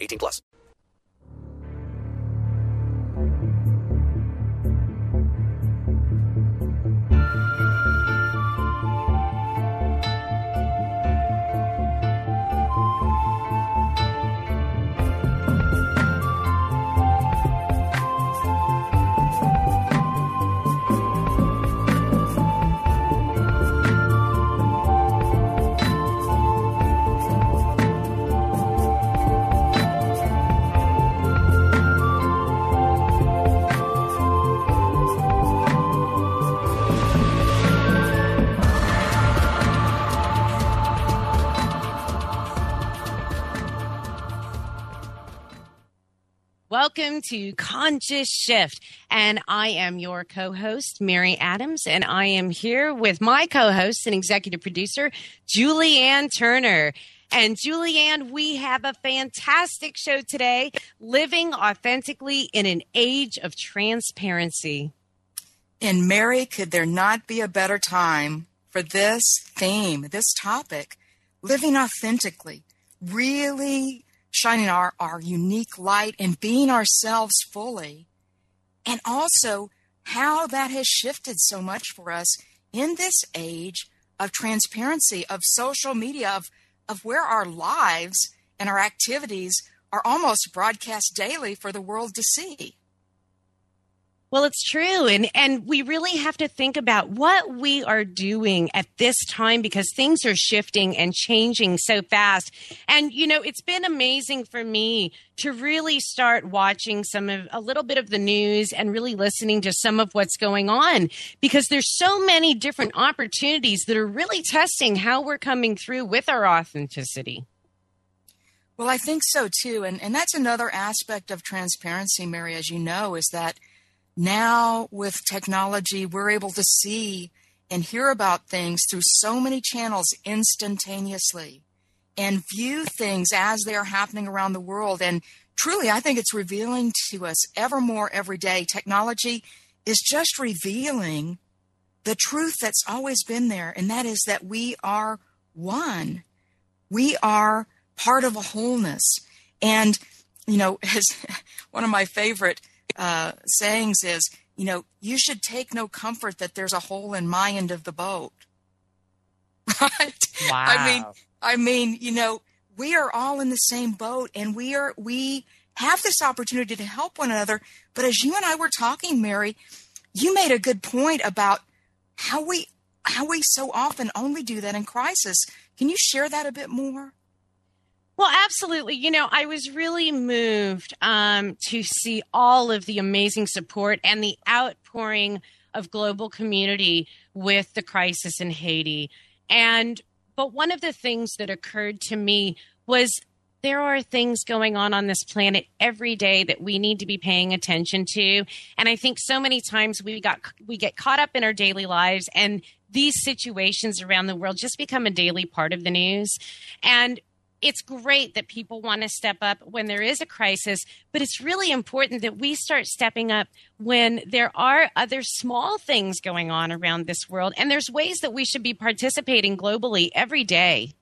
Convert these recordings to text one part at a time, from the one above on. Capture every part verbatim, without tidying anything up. eighteen plus. Welcome to Conscious Shift, and I am your co-host, Mary Adams, and I am here with my co-host and executive producer, Julianne Turner. And Julianne, we have a fantastic show today, Living Authentically in an Age of Transparency. And Mary, could there not be a better time for this theme, this topic, living authentically, really shining our, our unique light and being ourselves fully, and also how that has shifted so much for us in this age of transparency, of social media, of, of where our lives and our activities are almost broadcast daily for the world to see. Well, it's true. And, and we really have to think about what we are doing at this time because things are shifting and changing so fast. And, you know, it's been amazing for me to really start watching some of a little bit of the news and really listening to some of what's going on because there's so many different opportunities that are really testing how we're coming through with our authenticity. Well, I think so, too. And, and that's another aspect of transparency, Mary, as you know, is that now, with technology, we're able to see and hear about things through so many channels instantaneously and view things as they are happening around the world. And truly, I think it's revealing to us ever more every day. Technology is just revealing the truth that's always been there, and that is that we are one. We are part of a wholeness. And, you know, as one of my favorite Uh, sayings is, you know, you should take no comfort that there's a hole in my end of the boat. Right? Wow. I mean, I mean, you know, we are all in the same boat and we are, we have this opportunity to help one another. But as you and I were talking, Mary, you made a good point about how we, how we so often only do that in crisis. Can you share that a bit more? Well, absolutely. You know, I was really moved um, to see all of the amazing support and the outpouring of global community with the crisis in Haiti. And but one of the things that occurred to me was there are things going on on this planet every day that we need to be paying attention to. And I think so many times we got we get caught up in our daily lives and these situations around the world just become a daily part of the news. And it's great that people want to step up when there is a crisis, but it's really important that we start stepping up when there are other small things going on around this world. And there's ways that we should be participating globally every day.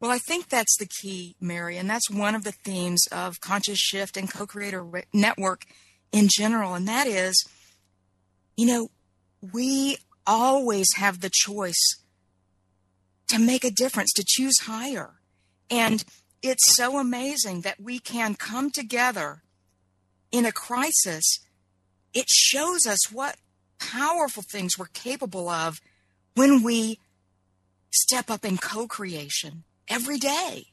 Well, I think that's the key, Mary, and that's one of the themes of Conscious Shift and Co-Creator Network in general. And that is, you know, we always have the choice to make a difference, to choose higher. And it's so amazing that we can come together in a crisis. It shows us what powerful things we're capable of when we step up in co-creation every day.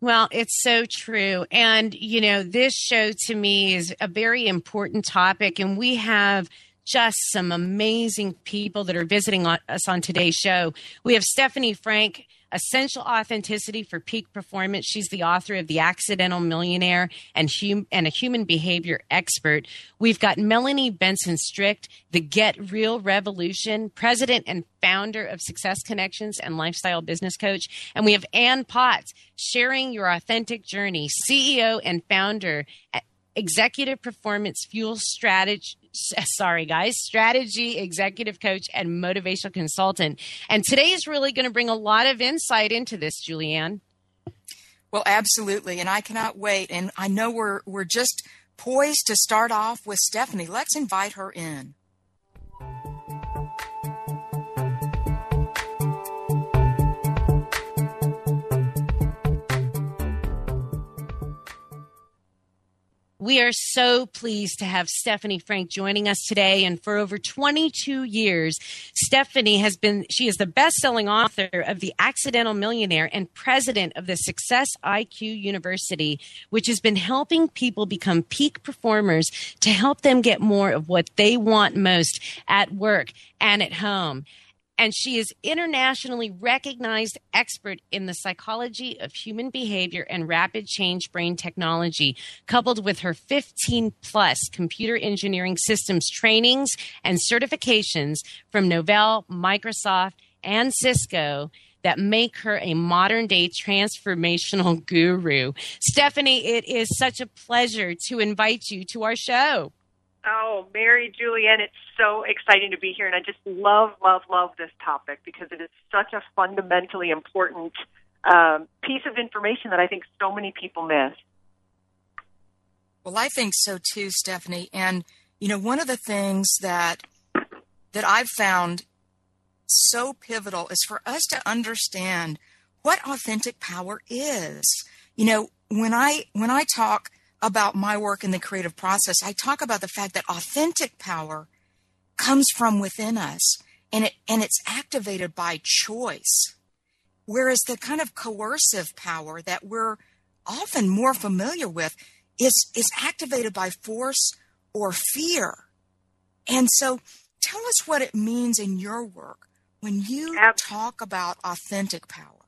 Well, it's so true. And, you know, this show to me is a very important topic. And we have just some amazing people that are visiting on, us on today's show. We have Stephanie Frank Essential Authenticity for Peak Performance. She's the author of The Accidental Millionaire and, hum- and a Human Behavior Expert. We've got Melanie Benson Strick, the Get Real Revolution, president and founder of Success Connections and lifestyle business coach. And we have Ann Potts, Sharing Your Authentic Journey, C E O and founder at Executive Performance Fuel Strategy. Sorry, guys, strategy, executive coach, and motivational consultant. And today is really going to bring a lot of insight into this, Julianne. Well, absolutely. And I cannot wait. And I know we're we're just poised to start off with Stephanie. Let's invite her in. We are so pleased to have Stephanie Frank joining us today. And for over twenty-two years, Stephanie has been, she is the best-selling author of The Accidental Millionaire and president of the Success I Q University, which has been helping people become peak performers to help them get more of what they want most at work and at home. And she is internationally recognized expert in the psychology of human behavior and rapid change brain technology, coupled with her fifteen plus computer engineering systems trainings and certifications from Novell, Microsoft, and Cisco that make her a modern-day transformational guru. Stephanie, it is such a pleasure to invite you to our show. Oh, Mary, Julianne, it's so exciting to be here, and I just love, love, love this topic because it is such a fundamentally important um, piece of information that I think so many people miss. Well, I think so too, Stephanie. And, you know, one of the things that that I've found so pivotal is for us to understand what authentic power is. You know, when I when I talk about my work in the creative process, I talk about the fact that authentic power comes from within us, and it and it's activated by choice. Whereas the kind of coercive power that we're often more familiar with is, is activated by force or fear. And so tell us what it means in your work when you talk about authentic power.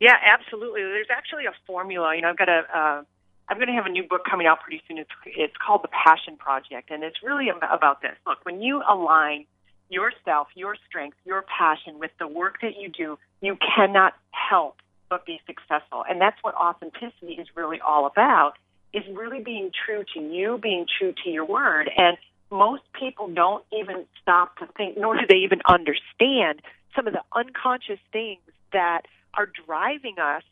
Yeah, absolutely. There's actually a formula. You know, I've got a... Uh... I'm going to have a new book coming out pretty soon. It's, it's called The Passion Project, and it's really about this. Look, when you align yourself, your strength, your passion with the work that you do, you cannot help but be successful. And that's what authenticity is really all about, is really being true to you, being true to your word. And most people don't even stop to think, nor do they even understand some of the unconscious things that are driving us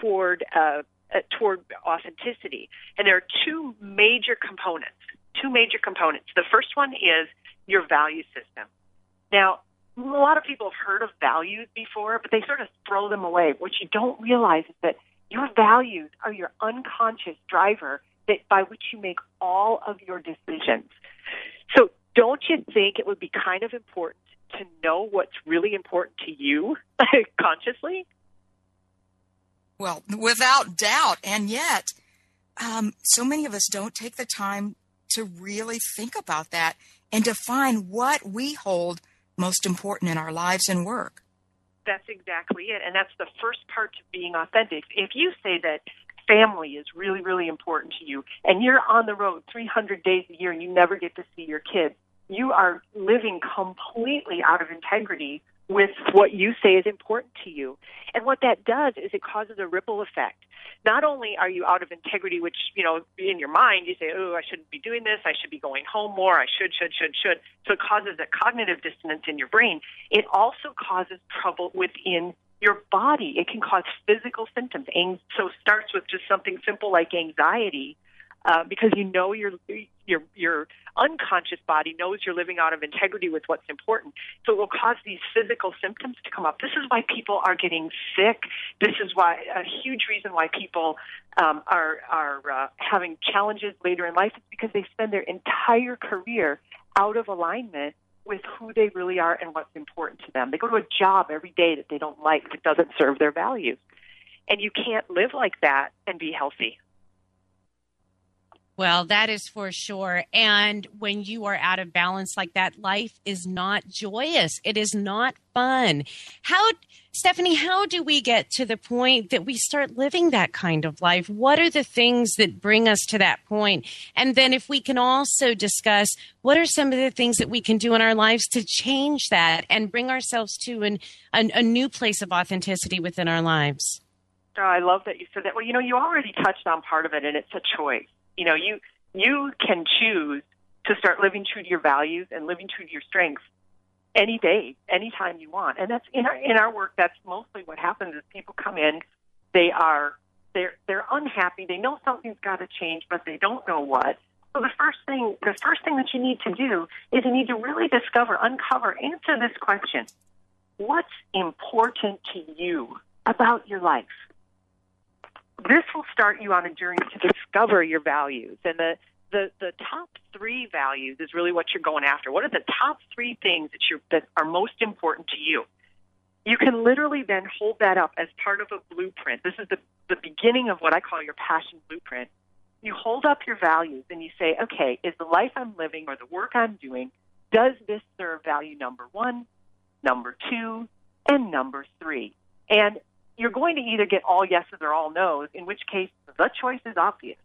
toward uh Uh, toward authenticity. And there are two major components, two major components. The first one is your value system. Now, a lot of people have heard of values before, but they sort of throw them away. What you don't realize is that your values are your unconscious driver that by which you make all of your decisions. So don't you think it would be kind of important to know what's really important to you consciously? Well, without doubt. And yet, um, so many of us don't take the time to really think about that and define what we hold most important in our lives and work. That's exactly it. And that's the first part to being authentic. If you say that family is really, really important to you and you're on the road three hundred days a year and you never get to see your kids, you are living completely out of integrity with what you say is important to you. And what that does is it causes a ripple effect. Not only are you out of integrity, which, you know, in your mind, you say, oh, I shouldn't be doing this. I should be going home more. I should, should, should, should. So it causes a cognitive dissonance in your brain. It also causes trouble within your body. It can cause physical symptoms. And so it starts with just something simple like anxiety, uh, because you know you're... Your your unconscious body knows you're living out of integrity with what's important. So it will cause these physical symptoms to come up. This is why people are getting sick. This is why a huge reason why people um, are, are uh, having challenges later in life is because they spend their entire career out of alignment with who they really are and what's important to them. They go to a job every day that they don't like, that doesn't serve their values. And you can't live like that and be healthy. Well, that is for sure. And when you are out of balance like that, life is not joyous. It is not fun. How, Stephanie, how do we get to the point that we start living that kind of life? What are the things that bring us to that point? And then if we can also discuss what are some of the things that we can do in our lives to change that and bring ourselves to an, an, a new place of authenticity within our lives? Oh, I love that you said that. Well, you know, you already touched on part of it, and it's a choice. You know, you you can choose to start living true to your values and living true to your strengths any day, any time you want. And that's in our in our work. That's mostly what happens is people come in, they are they're they're unhappy. They know something's got to change, but they don't know what. So the first thing the first thing that you need to do is you need to really discover, uncover, answer this question: what's important to you about your life? This will start you on a journey to discover your values. And the, the, the top three values is really what you're going after. What are the top three things that, you're, that are most important to you? You can literally then hold that up as part of a blueprint. This is the, the beginning of what I call your passion blueprint. You hold up your values and you say, okay, is the life I'm living or the work I'm doing, does this serve value number one, number two, and number three? And you're going to either get all yeses or all no's, in which case the choice is obvious.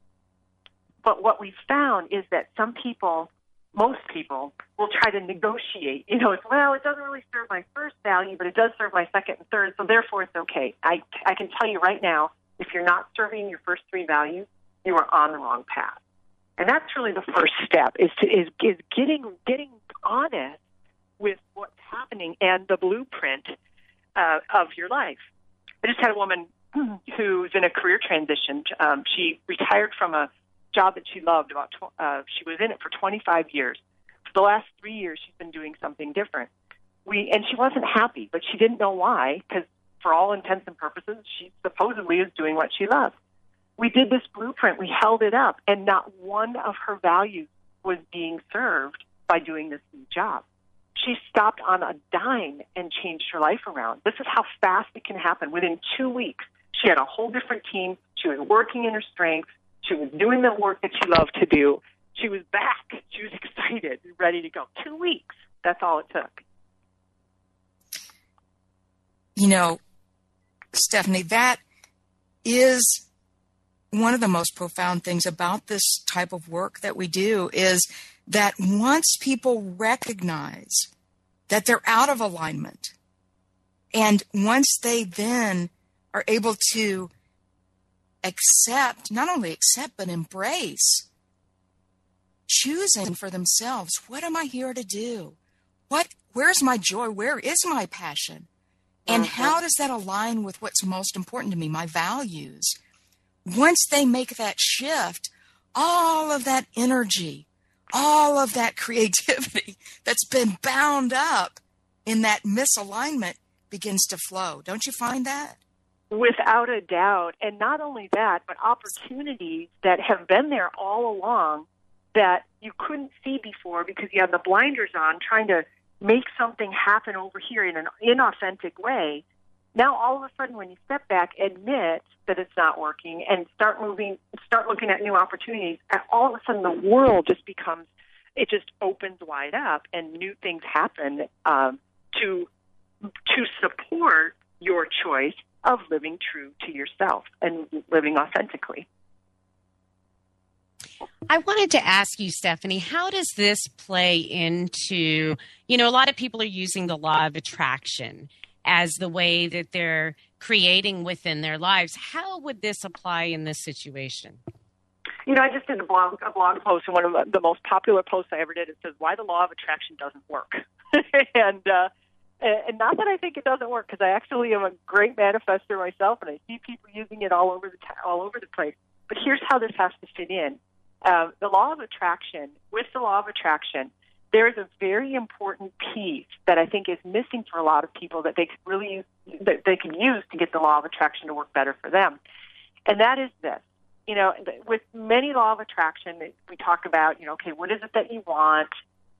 But what we've found is that some people, most people, will try to negotiate. You know, it's, well, it doesn't really serve my first value, but it does serve my second and third, so therefore it's okay. I, I can tell you right now, if you're not serving your first three values, you are on the wrong path. And that's really the first step, is to, is, is getting getting honest with what's happening and the blueprint uh, of your life. I just had a woman who's in a career transition. Um, she retired from a job that she loved. About tw- uh, she was in it for twenty-five years. For the last three years, she's been doing something different. We and she wasn't happy, but she didn't know why, because for all intents and purposes, she supposedly is doing what she loves. We did this blueprint. We held it up, and not one of her values was being served by doing this new job. She stopped on a dime and changed her life around. This is how fast it can happen. Within two weeks, she had a whole different team. She was working in her strengths. She was doing the work that she loved to do. She was back. She was excited, ready to go. Two weeks. That's all it took. You know, Stephanie, that is one of the most profound things about this type of work that we do is that once people recognize that they're out of alignment, and once they then are able to accept, not only accept, but embrace choosing for themselves, what am I here to do? What, where's my joy? Where is my passion? And mm-hmm. how does that align with what's most important to me, my values? Once they make that shift, all of that energy, all of that creativity that's been bound up in that misalignment begins to flow. Don't you find that? Without a doubt. And not only that, but opportunities that have been there all along that you couldn't see before because you had the blinders on trying to make something happen over here in an inauthentic way. Now, all of a sudden, when you step back, admit that it's not working and start moving, start looking at new opportunities, and all of a sudden the world just becomes, it just opens wide up and new things happen um, to to support your choice of living true to yourself and living authentically. I wanted to ask you, Stephanie, how does this play into, you know, a lot of people are using the law of attraction as the way that they're creating within their lives. How would this apply in this situation? You know, I just did a blog, a blog post, and one of the most popular posts I ever did, it says, why the law of attraction doesn't work. and uh, and not that I think it doesn't work, because I actually am a great manifester myself, and I see people using it all over the, t- all over the place. But here's how this has to fit in. Uh, the law of attraction, with the law of attraction, there is a very important piece that I think is missing for a lot of people that they could really that they can use to get the law of attraction to work better for them, and that is this. You know, with many law of attraction, we talk about, you know, okay, what is it that you want?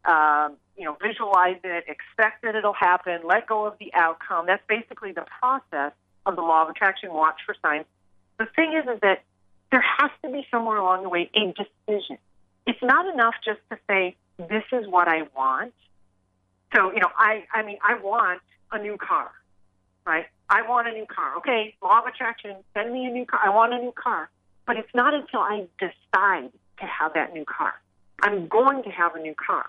Um, you know, visualize it, expect that it'll happen, let go of the outcome. That's basically the process of the law of attraction. Watch for signs. The thing is, is that there has to be somewhere along the way a decision. It's not enough just to say, this is what I want. So, you know, I, I mean, I want a new car, right? I want a new car. Okay, law of attraction, send me a new car. I want a new car. But it's not until I decide to have that new car. I'm going to have a new car.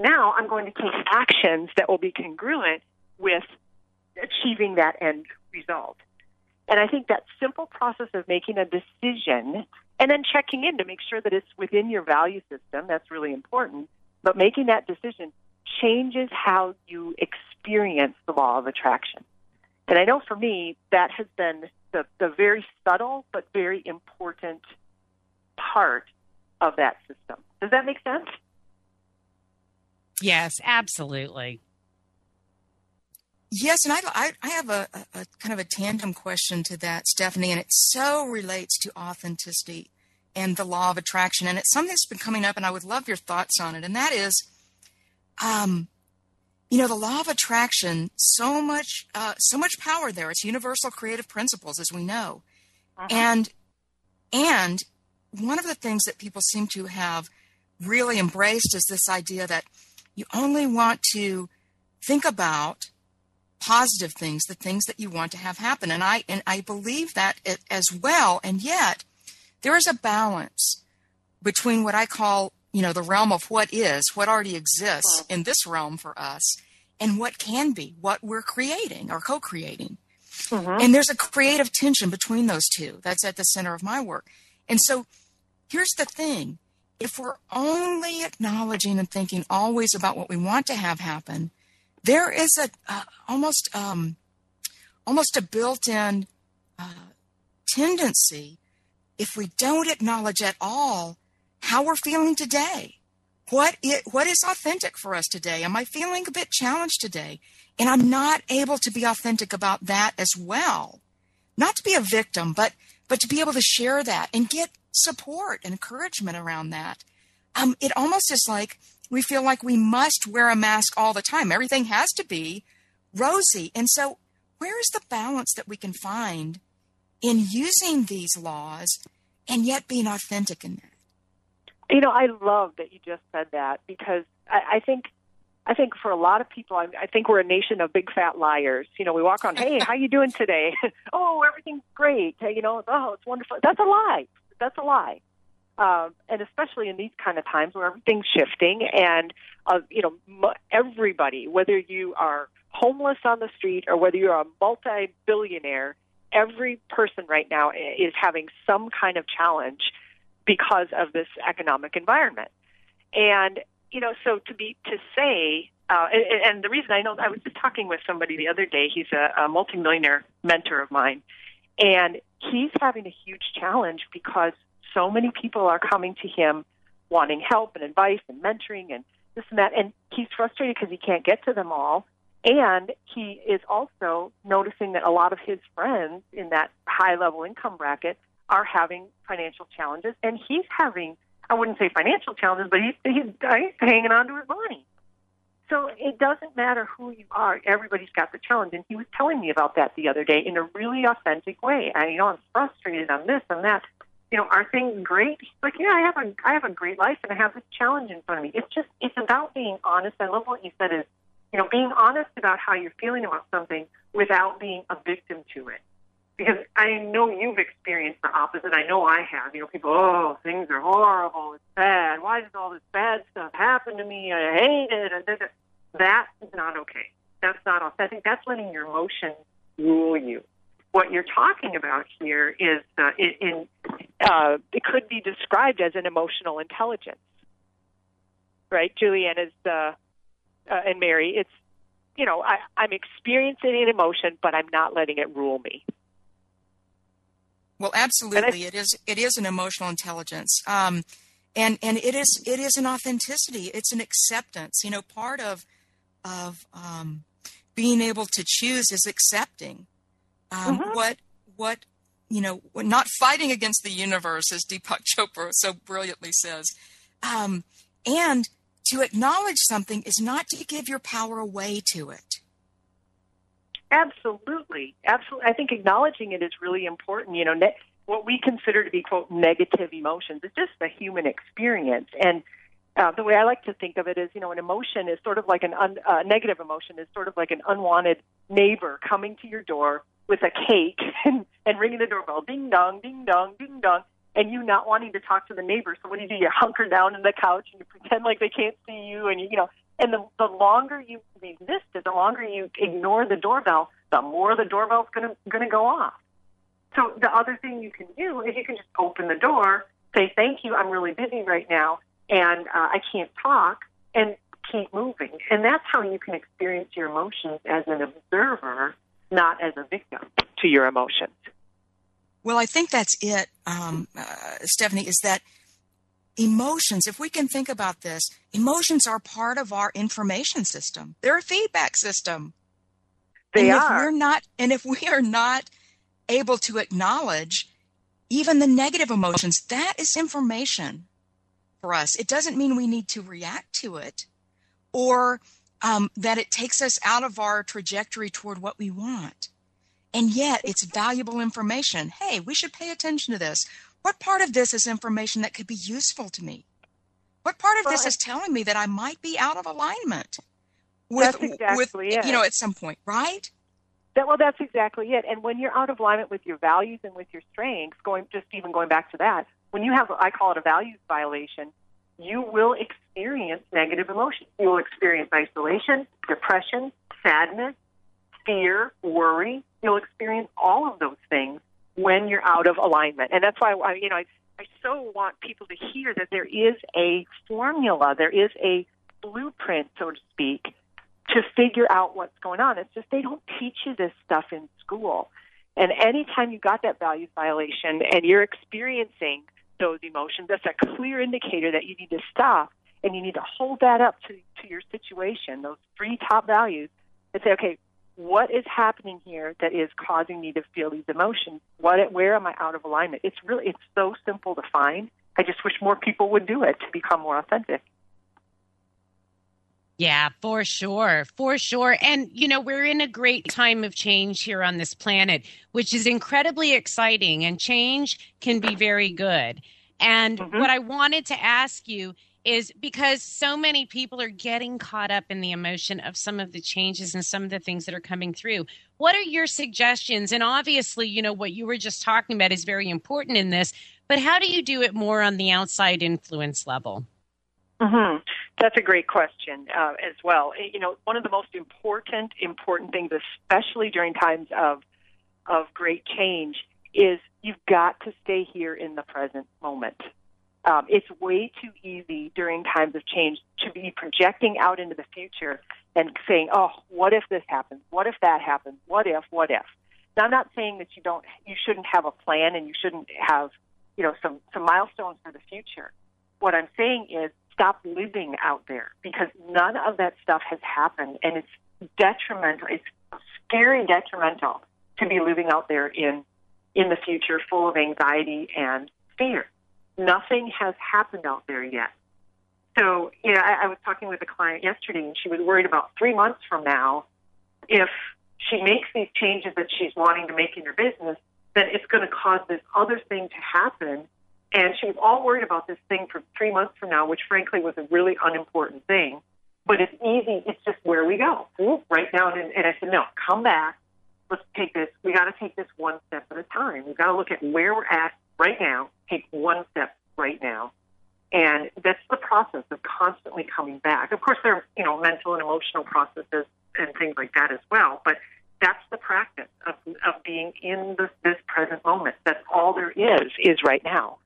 Now I'm going to take actions that will be congruent with achieving that end result. And I think that simple process of making a decision and then checking in to make sure that it's within your value system, that's really important, but making that decision changes how you experience the law of attraction. And I know for me, that has been the, the very subtle but very important part of that system. Does that make sense? Yes, absolutely. Yes, and I, I, I have a, a kind of a tandem question to that, Stephanie, and it so relates to authenticity and the law of attraction. And it's something that's been coming up, and I would love your thoughts on it. And that is, um, you know, the law of attraction, so much uh, so much power there. It's universal creative principles, as we know. Uh-huh. And, and one of the things that people seem to have really embraced is this idea that you only want to think about positive things, the things that you want to have happen. And I, and I believe that it, as well. And yet there is a balance between what I call, you know, the realm of what is, what already exists in this realm for us, and what can be, what we're creating or co-creating. Uh-huh. And there's a creative tension between those two. That's at the center of my work. And so here's the thing. If we're only acknowledging and thinking always about what we want to have happen, there is a uh, almost um, almost a built-in uh, tendency, if we don't acknowledge at all how we're feeling today, what it, what is authentic for us today. Am I feeling a bit challenged today? And I'm not able to be authentic about that as well. Not to be a victim, but but to be able to share that and get support and encouragement around that. Um, it almost is like we feel like we must wear a mask all the time. Everything has to be rosy. And so where is the balance that we can find in using these laws and yet being authentic in that? You know, I love that you just said that, because I, I think I think for a lot of people, I, I think we're a nation of big fat liars. You know, we walk around, hey, how you doing today? Oh, everything's great. You know, oh, it's wonderful. That's a lie. That's a lie. Um, and especially in these kind of times where everything's shifting and, uh, you know, everybody, whether you are homeless on the street or whether you're a multi-billionaire, every person right now is having some kind of challenge because of this economic environment. And, you know, so to be, to say, uh, and, and the reason I know, I was just talking with somebody the other day, he's a, a multimillionaire mentor of mine, and he's having a huge challenge because so many people are coming to him wanting help and advice and mentoring and this and that. And he's frustrated because he can't get to them all. And he is also noticing that a lot of his friends in that high-level income bracket are having financial challenges. And he's having, I wouldn't say financial challenges, but he's, he's hanging on to his money. So it doesn't matter who you are. Everybody's got the challenge. And he was telling me about that the other day in a really authentic way. I, you know, I'm frustrated on this and that. You know, are things great? Like, yeah, I have a I have a great life, and I have this challenge in front of me. It's just, it's about being honest. I love what you said is, you know, being honest about how you're feeling about something without being a victim to it. Because I know you've experienced the opposite. I know I have. You know, people, oh, things are horrible. It's bad. Why does all this bad stuff happen to me? I hate it. That is not okay. That's not authentic. That's letting your emotions rule you. What you're talking about here is, uh, in, uh, it could be described as an emotional intelligence, right? Julianne is the, uh, and Mary, it's, you know, I, I'm experiencing an emotion, but I'm not letting it rule me. Well, absolutely. I, it is, it is an emotional intelligence. Um, and, and it is, it is an authenticity. It's an acceptance, you know, part of, of, um, being able to choose is accepting. Um, mm-hmm. What, what, you know, not fighting against the universe, as Deepak Chopra so brilliantly says. Um, and to acknowledge something is not to give your power away to it. Absolutely. Absolutely. I think acknowledging it is really important. You know, what we consider to be, quote, negative emotions. It's just the human experience. And uh, the way I like to think of it is, you know, an emotion is sort of like an un, uh, negative emotion is sort of like an unwanted neighbor coming to your door with a cake and, and ringing the doorbell, ding dong, ding dong, ding dong, and you not wanting to talk to the neighbor. So what do you do? You hunker down on the couch and you pretend like they can't see you, and you, you know. And the, the longer you resist it, the longer you ignore the doorbell, the more the doorbell's gonna gonna go off. So the other thing you can do is you can just open the door, say, thank you, I'm really busy right now, and uh, I can't talk, and keep moving. And that's how you can experience your emotions as an observer, not as a victim to your emotions. Well, I think that's it, um, uh, Stephanie, is that emotions, if we can think about this, emotions are part of our information system. They're a feedback system. They and are. If we're not, and if we are not able to acknowledge even the negative emotions, that is information for us. It doesn't mean we need to react to it or um, that it takes us out of our trajectory toward what we want. And yet it's valuable information. Hey, we should pay attention to this. What part of this is information that could be useful to me? What part of well, this is telling me that I might be out of alignment with, that's exactly with it. you know, at some point, right? That, well, that's exactly it. And when you're out of alignment with your values and with your strengths, going just even going back to that, when you have, I call it a values violation, you will experience negative emotions. You will experience isolation, depression, sadness, fear, worry. You'll experience all of those things when you're out of alignment. And that's why I, you know, I, I so want people to hear that there is a formula, there is a blueprint, so to speak, to figure out what's going on. It's just they don't teach you this stuff in school. And anytime you got that values violation and you're experiencing those emotions, that's a clear indicator that you need to stop and you need to hold that up to, to your situation, those three top values, and say, okay, what is happening here that is causing me to feel these emotions? What, where am I out of alignment? It's really, it's so simple to find. I just wish more people would do it to become more authentic. Yeah, for sure. For sure. And, you know, we're in a great time of change here on this planet, which is incredibly exciting, and change can be very good. And mm-hmm. what I wanted to ask you is, because so many people are getting caught up in the emotion of some of the changes and some of the things that are coming through, what are your suggestions? And obviously, you know, what you were just talking about is very important in this, but how do you do it more on the outside influence level? Mm-hmm. That's a great question uh, as well. You know, one of the most important, important things, especially during times of of great change, is you've got to stay here in the present moment. Um, it's way too easy during times of change to be projecting out into the future and saying, oh, what if this happens? What if that happens? What if, what if? Now, I'm not saying that you don't, you shouldn't have a plan and you shouldn't have, you know, some, some milestones for the future. What I'm saying is stop living out there, because none of that stuff has happened, and it's detrimental. It's scary detrimental to be living out there in, in the future full of anxiety and fear. Nothing has happened out there yet. So, you know, I, I was talking with a client yesterday, and she was worried about three months from now, if she makes these changes that she's wanting to make in her business, then it's going to cause this other thing to happen. And she was all worried about this thing for three months from now, which frankly was a really unimportant thing. But it's easy. It's just where we go right now. And, and I said, no, come back. Let's take this. We got to take this one step at a time. We've got to look at where we're at right now. Take one step right now. And that's the process of constantly coming back. Of course, there are, you know, mental and emotional processes and things like that as well. But that's the practice of, of being in this, this present moment. That's all there is, is right now.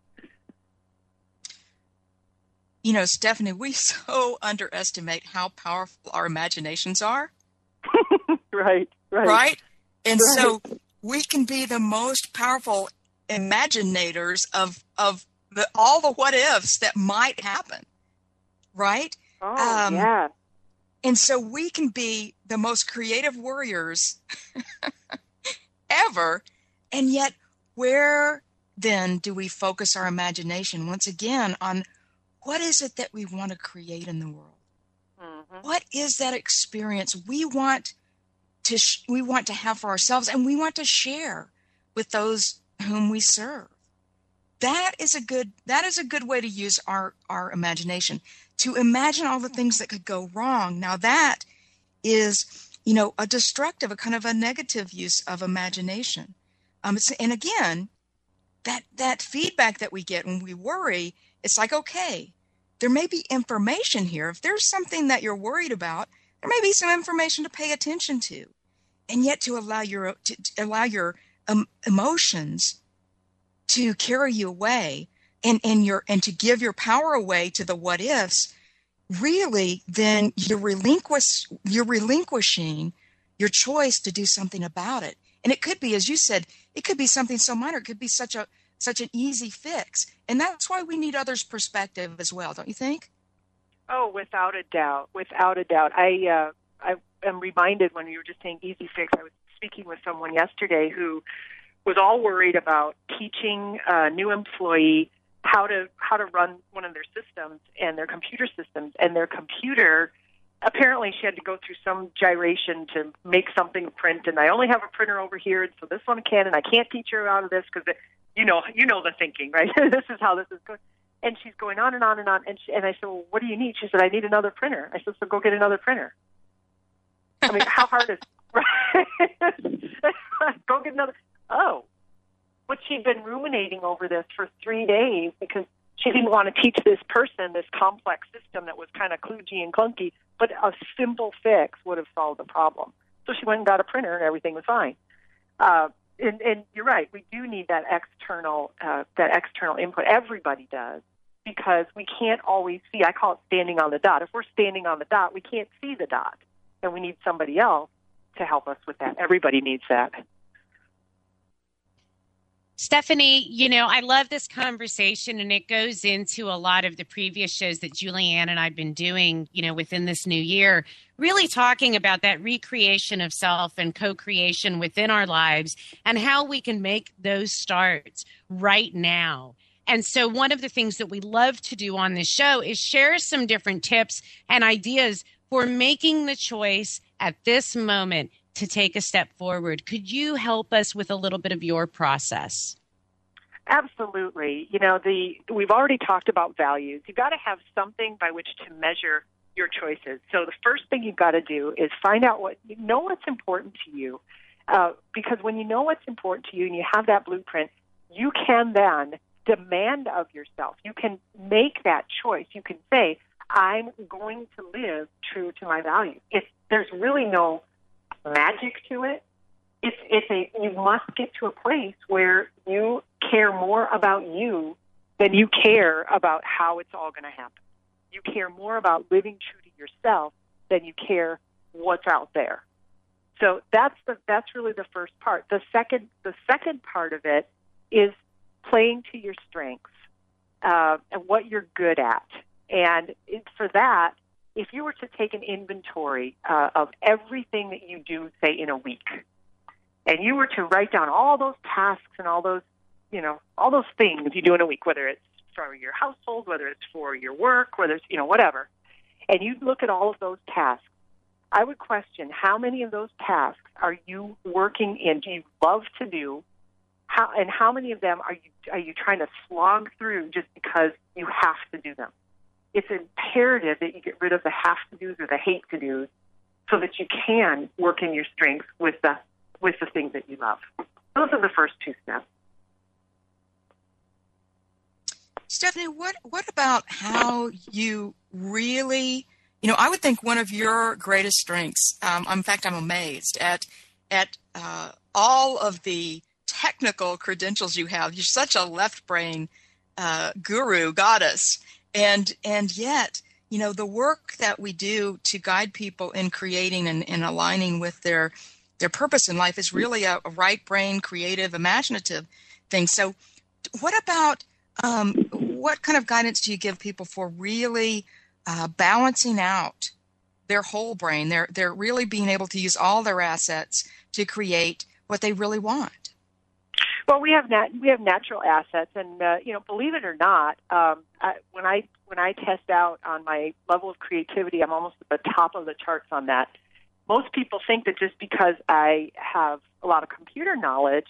You know, Stephanie, we so underestimate how powerful our imaginations are. Right, right. Right? And right. So we can be the most powerful imaginators of of the, all the what ifs that might happen, right? Oh, um, yeah. And so we can be the most creative warriors ever, and yet where then do we focus our imagination once again on what is it that we want to create in the world? Mm-hmm. What is that experience we want to sh- we want to have for ourselves, and we want to share with those whom we serve. That is a good, that is a good way to use our, our imagination, to imagine all the things that could go wrong. Now that is, you know, a destructive, a kind of a negative use of imagination. Um, it's, and again, that, that feedback that we get when we worry, it's like, okay, there may be information here. If there's something that you're worried about, there may be some information to pay attention to. And yet to allow your, to, to allow your um, emotions to carry you away and, and your, and to give your power away to the what ifs, really, then you're relinquish, you're relinquishing your choice to do something about it. And it could be, as you said, it could be something so minor. It could be such a, such an easy fix. And that's why we need others' perspective as well. Don't you think? Oh, without a doubt, without a doubt. I, uh, I am reminded when you were just saying easy fix, I was speaking with someone yesterday who was all worried about teaching a new employee how to how to run one of their systems and their computer systems. And their computer, apparently she had to go through some gyration to make something print, and I only have a printer over here, and so this one can, and I can't teach her out of this because, you know, you know the thinking, right? This is how this is going. And she's going on and on and on. And, she, and I said, well, what do you need? She said, I need another printer. I said, so go get another printer. I mean, how hard is it? Go get another. Oh, but she'd been ruminating over this for three days because she didn't want to teach this person this complex system that was kind of kludgy and clunky, but a simple fix would have solved the problem. So she went and got a printer and everything was fine. Uh, and, and you're right, we do need that external uh, that external input. Everybody does, because we can't always see. I call it standing on the dot. If we're standing on the dot, we can't see the dot, and we need somebody else to help us with that. Everybody needs that. Stephanie, you know, I love this conversation, and it goes into a lot of the previous shows that Julianne and I've been doing, you know, within this new year, really talking about that recreation of self and co-creation within our lives and how we can make those starts right now. And so one of the things that we love to do on this show is share some different tips and ideas for making the choice at this moment to take a step forward. Could you help us with a little bit of your process? Absolutely. You know, the we've already talked about values. You've got to have something by which to measure your choices. So the first thing you've got to do is find out what, you know what's important to you. Uh, because when you know what's important to you and you have that blueprint, you can then demand of yourself. You can make that choice. You can say, I'm going to live true to my values. It's, there's really no magic to it. It's, it's a, you must get to a place where you care more about you than you care about how it's all going to happen. You care more about living true to yourself than you care what's out there. So that's the, that's really the first part. The second, the second part of it is playing to your strengths, uh, and what you're good at. And it, for that, if you were to take an inventory uh, of everything that you do, say, in a week, and you were to write down all those tasks and all those, you know, all those things you do in a week, whether it's for your household, whether it's for your work, whether it's, you know, whatever, and you look at all of those tasks, I would question how many of those tasks are you working in, do you love to do, how, and how many of them are you are you trying to slog through just because you have to do them? It's imperative that you get rid of the have-to-dos or the hate-to-dos so that you can work in your strengths with the with the things that you love. Those are the first two steps. Stephanie, what, what about how you really, you know, I would think one of your greatest strengths, um, in fact, I'm amazed at, at uh, all of the technical credentials you have. You're such a left-brain uh, guru, goddess. And and yet, you know, the work that we do to guide people in creating and, and aligning with their their purpose in life is really a, a right brain, creative, imaginative thing. So what about um, what kind of guidance do you give people for really uh, balancing out their whole brain? They're, they're really being able to use all their assets to create what they really want. Well, we have nat- we have natural assets, and uh, you know, believe it or not, um, I, when I when I test out on my level of creativity, I'm almost at the top of the charts on that. Most people think that just because I have a lot of computer knowledge,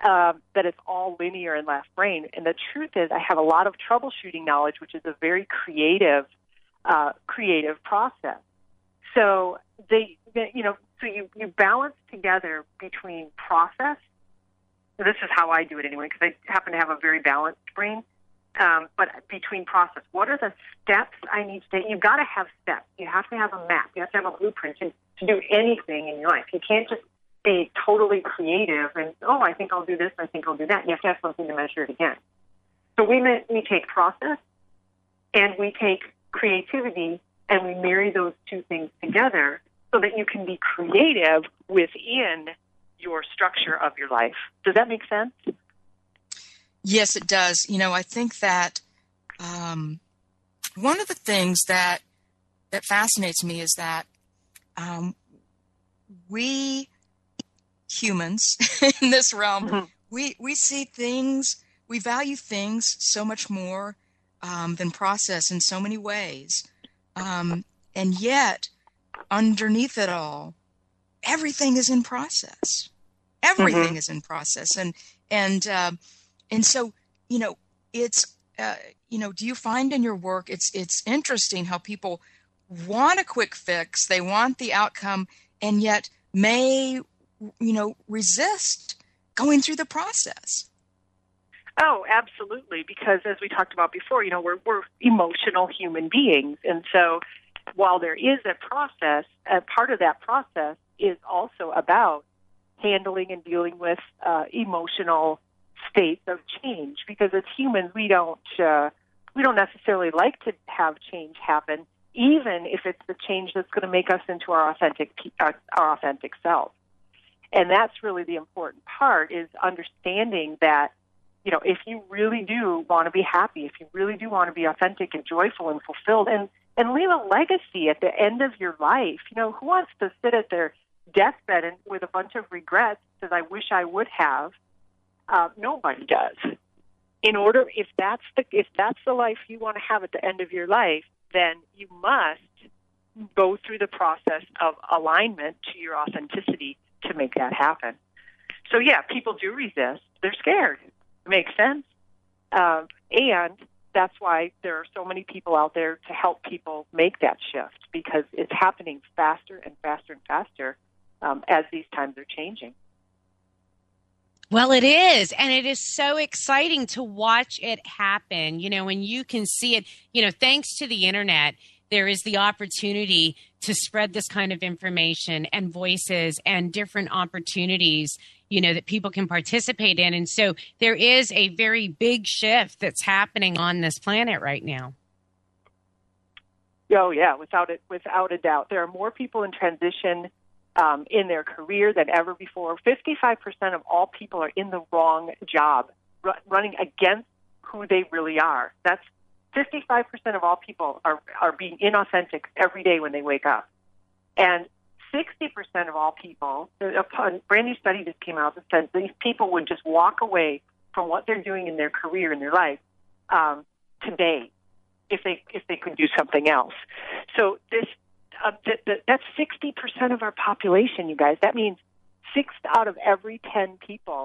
uh, that it's all linear and left brain. And the truth is I have a lot of troubleshooting knowledge, which is a very creative, uh, creative process. So they, they you know, so you, you balance together between process. This is how I do it anyway, because I happen to have a very balanced brain. Um, but between process, what are the steps I need to take? You've got to have steps. You have to have a map. You have to have a blueprint to, to do anything in your life. You can't just be totally creative and, oh, I think I'll do this, I think I'll do that. You have to have something to measure it against. So we we take process and we take creativity and we marry those two things together so that you can be creative within your structure of your life. Does that make sense? Yes, it does. You know, I think that um, one of the things that that fascinates me is that um, we humans in this realm, mm-hmm. we, we see things, we value things so much more um, than process in so many ways. Um, and yet, underneath it all, everything is in process. Everything mm-hmm. is in process. And, and, um, And so, you know, it's, uh, you know, do you find in your work, it's it's interesting how people want a quick fix, they want the outcome, and yet may, you know, resist going through the process? Oh, absolutely, because as we talked about before, you know, we're we're emotional human beings. And so while there is a process, a part of that process is also about handling and dealing with uh, emotional states of change, because as humans we don't uh, we don't necessarily like to have change happen, even if it's the change that's going to make us into our authentic our, our authentic self. And that's really the important part, is understanding that, you know, if you really do want to be happy, if you really do want to be authentic and joyful and fulfilled, and and leave a legacy at the end of your life. You know, who wants to sit at their deathbed and with a bunch of regrets because I wish I would have? Uh, nobody does. In order, if that's the if that's the life you want to have at the end of your life, then you must go through the process of alignment to your authenticity to make that happen. So yeah, people do resist. They're scared. It makes sense. Uh, and that's why there are so many people out there to help people make that shift, because it's happening faster and faster and faster um, as these times are changing. Well, it is. And it is so exciting to watch it happen, you know, and you can see it, you know, thanks to the internet, there is the opportunity to spread this kind of information and voices and different opportunities, you know, that people can participate in. And so there is a very big shift that's happening on this planet right now. Oh, yeah, without it, without a doubt. There are more people in transition Um, in their career than ever before. fifty-five percent of all people are in the wrong job, r- running against who they really are. That's fifty-five percent of all people are, are being inauthentic every day when they wake up. And sixty percent of all people, a brand new study just came out that said these people would just walk away from what they're doing in their career, in their life, um, today, if they, if they could do something else. So this Uh, th- th- that's sixty percent of our population, you guys. That means six out of every ten people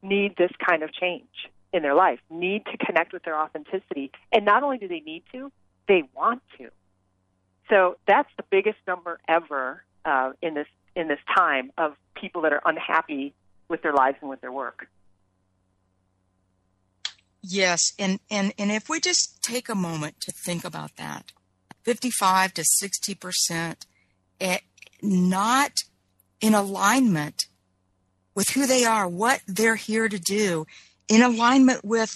need this kind of change in their life, need to connect with their authenticity. And not only do they need to, they want to. So that's the biggest number ever uh, in this in this time of people that are unhappy with their lives and with their work. Yes, and, and, and if we just take a moment to think about that, fifty-five to sixty percent not in alignment with who they are, what they're here to do, in alignment with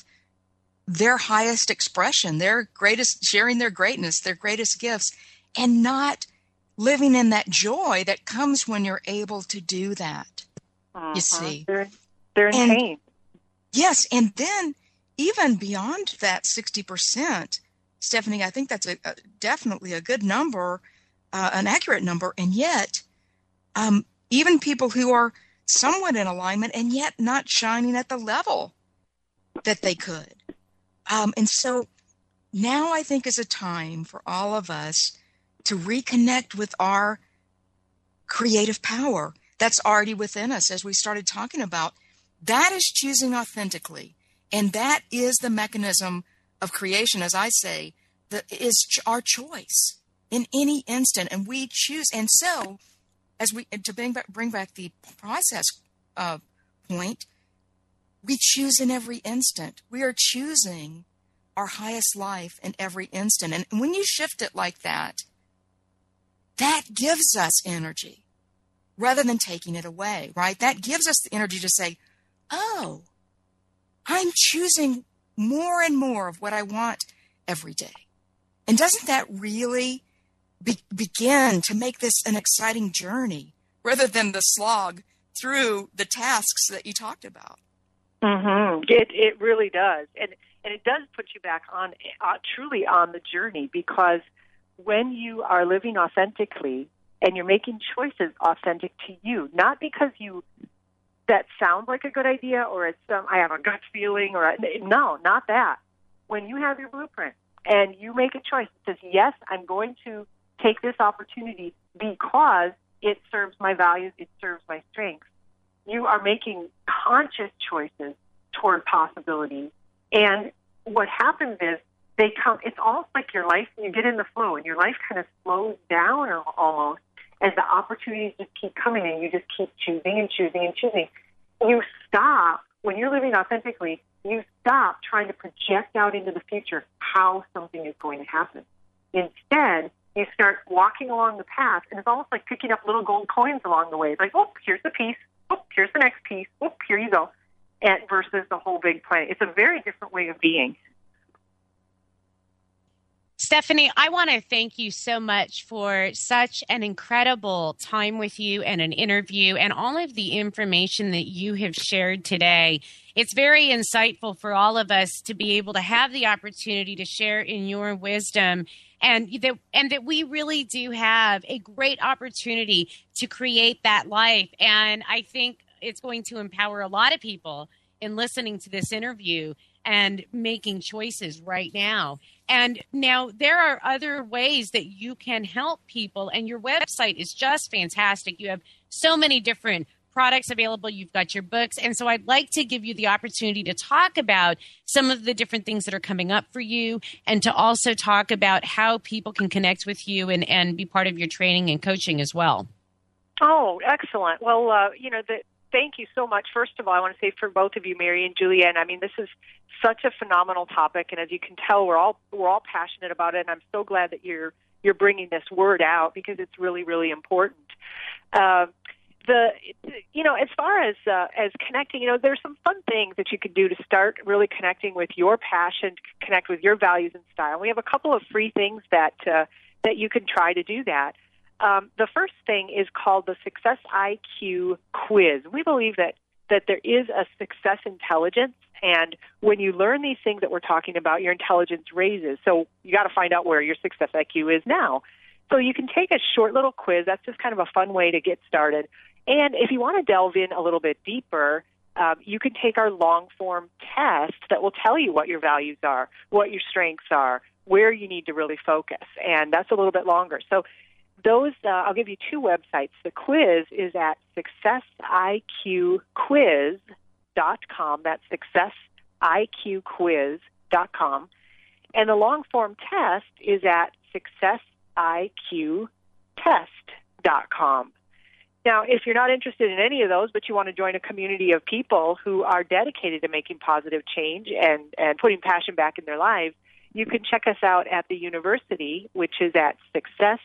their highest expression, their greatest, sharing their greatness, their greatest gifts, and not living in that joy that comes when you're able to do that. Uh-huh. You see? They're, they're in and, pain. Yes. And then even beyond that sixty percent, Stephanie, I think that's a, a, definitely a good number, uh, an accurate number. And yet, um, even people who are somewhat in alignment and yet not shining at the level that they could. Um, and so now I think is a time for all of us to reconnect with our creative power that's already within us, as we started talking about That is choosing authentically. And that is the mechanism of creation, as I say, that is our choice in any instant. And we choose. And so, as we to bring back, bring back the process uh, point, we choose in every instant. We are choosing our highest life in every instant. And when you shift it like that, that gives us energy rather than taking it away, right? That gives us the energy to say, oh, I'm choosing more and more of what I want every day. And doesn't that really be- begin to make this an exciting journey rather than the slog through the tasks that you talked about? Mm-hmm. It it really does. And and it does put you back on uh, truly on the journey, because when you are living authentically and you're making choices authentic to you, not because you that sounds like a good idea or it's some I have a gut feeling or no, not that. When you have your blueprint and you make a choice that says, yes, I'm going to take this opportunity because it serves my values, it serves my strengths, you are making conscious choices toward possibilities. And what happens is they come, it's almost like your life, you get in the flow and your life kind of slows down almost as the opportunities just keep coming and you just keep choosing and choosing and choosing. You stop, when you're living authentically, you stop trying to project out into the future how something is going to happen. Instead, you start walking along the path, and it's almost like picking up little gold coins along the way. It's like, oh, here's the piece. Oh, here's the next piece. Oh, here you go. And versus the whole big plan. It's a very different way of being. Stephanie, I want to thank you so much for such an incredible time with you and an interview and all of the information that you have shared today. It's very insightful for all of us to be able to have the opportunity to share in your wisdom, and that, and that we really do have a great opportunity to create that life. And I think it's going to empower a lot of people in listening to this interview and making choices right now. And now there are other ways that you can help people, and your website is just fantastic. You have so many different products available. You've got your books. And so I'd like to give you the opportunity to talk about some of the different things that are coming up for you, and to also talk about how people can connect with you and, and be part of your training and coaching as well. Oh, excellent. Well, uh, you know, the, thank you so much. First of all, I want to say for both of you, Mary and Julianne, I mean, this is such a phenomenal topic, and as you can tell, we're all we're all passionate about it, and I'm so glad that you're you're bringing this word out, because it's really, really important. Uh, the you know, as far as uh, as connecting, you know, there's some fun things that you could do to start really connecting with your passion, connect with your values and style. We have a couple of free things that uh, that you can try to do that. Um, the first thing is called the Success I Q quiz. We believe that that there is a success intelligence, and when you learn these things that we're talking about, your intelligence raises. So you got to find out where your success I Q is now. So you can take a short little quiz. That's just kind of a fun way to get started. And if you want to delve in a little bit deeper, um, you can take our long-form test that will tell you what your values are, what your strengths are, where you need to really focus. And that's a little bit longer. So those, uh, I'll give you two websites. The quiz is at success I Q quiz dot com. That's success I Q quiz dot com. And the long-form test is at success I Q test dot com. Now, if you're not interested in any of those, but you want to join a community of people who are dedicated to making positive change and, and putting passion back in their lives, you can check us out at the university, which is at success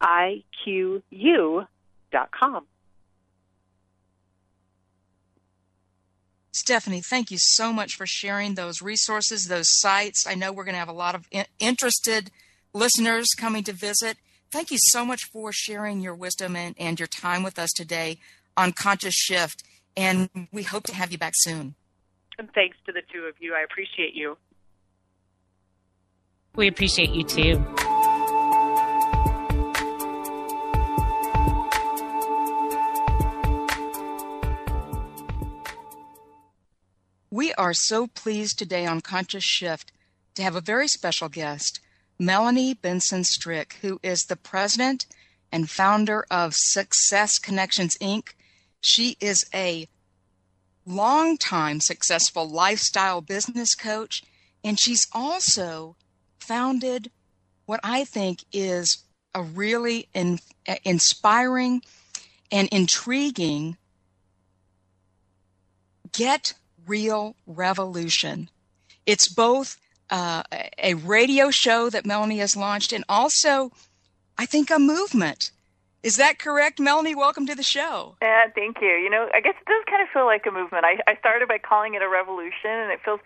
I Q U dot com. Stephanie, thank you so much for sharing those resources, those sites. I know we're going to have a lot of interested listeners coming to visit. Thank you so much for sharing your wisdom and, and your time with us today on Conscious Shift. And we hope to have you back soon. And thanks to the two of you. I appreciate you. We appreciate you too. We are so pleased today on Conscious Shift to have a very special guest, Melanie Benson Strick, who is the president and founder of Success Connections, Incorporated. She is a longtime successful lifestyle business coach, and she's also founded what I think is a really in, uh, inspiring and intriguing Get Real Revolution. It's both uh, a radio show that Melanie has launched and also, I think, a movement. Is that correct, Melanie? Welcome to the show. Yeah, thank you. You know, I guess it does kind of feel like a movement. I, I started by calling it a revolution, and it feels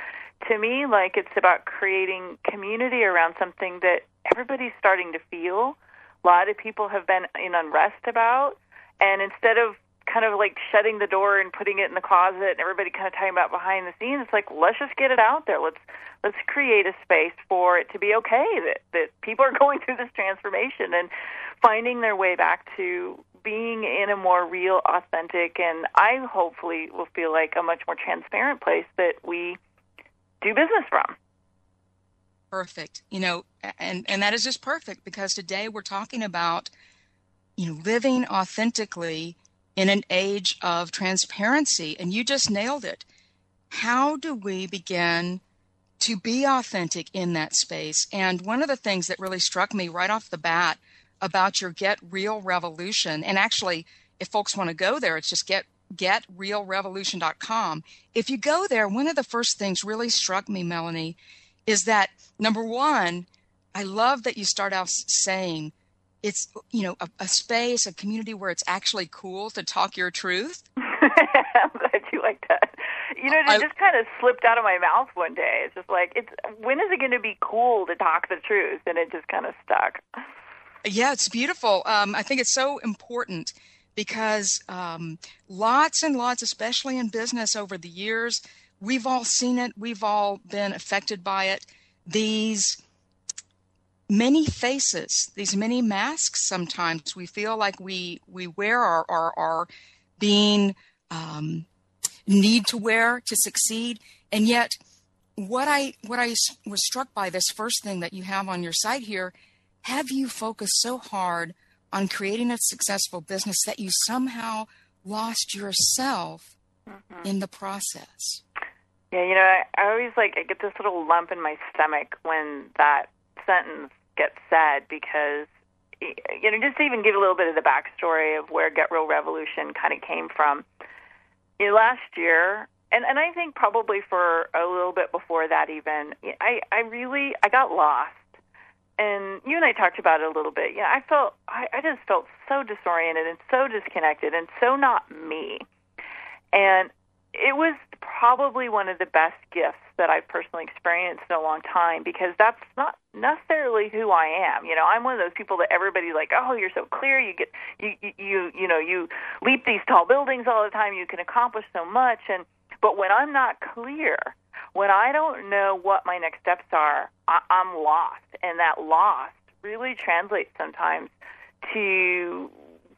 to me like it's about creating community around something that everybody's starting to feel. A lot of people have been in unrest about, and instead of kind of like shutting the door and putting it in the closet and everybody kind of talking about behind the scenes, it's like, let's just get it out there. Let's let's create a space for it to be okay that, that people are going through this transformation and finding their way back to being in a more real, authentic, and I hopefully will feel like a much more transparent place that we do business from. Perfect. You know, and, and that is just perfect because today we're talking about, you know, living authentically in an age of transparency, and you just nailed it. How do we begin to be authentic in that space? And one of the things that really struck me right off the bat about your Get Real Revolution, and actually, if folks want to go there, it's just get get real revolution dot com. If you go there, one of the first things really struck me, Melanie, is that, number one, I love that you start out saying, it's, you know, a, a space, a community where it's actually cool to talk your truth. I'm glad you like that. You know, it I, just kind of slipped out of my mouth one day. It's just like, it's when is it going to be cool to talk the truth? And it just kind of stuck. Yeah, it's beautiful. Um, I think it's so important because um, lots and lots, especially in business over the years, we've all seen it. We've all been affected by it. These many faces, these many masks, sometimes we feel like we, we wear or are, are being, um, need to wear to succeed. And yet what I, what I was struck by this first thing that you have on your site here, have you focused so hard on creating a successful business that you somehow lost yourself mm-hmm. in the process? Yeah. You know, I, I always like, I get this little lump in my stomach when that sentence gets said because, you know, just to even give a little bit of the backstory of where Get Real Revolution kind of came from. You know, last year, and, and I think probably for a little bit before that even, I, I really, I got lost. And you and I talked about it a little bit. You know, I felt, I, I just felt so disoriented and so disconnected and so not me. And it was probably one of the best gifts that I've personally experienced in a long time because that's not necessarily who I am. You know, I'm one of those people that everybody's like, oh, you're so clear. You get, you, you, you know, you leap these tall buildings all the time. You can accomplish so much. And, but when I'm not clear, when I don't know what my next steps are, I, I'm lost. And that loss really translates sometimes to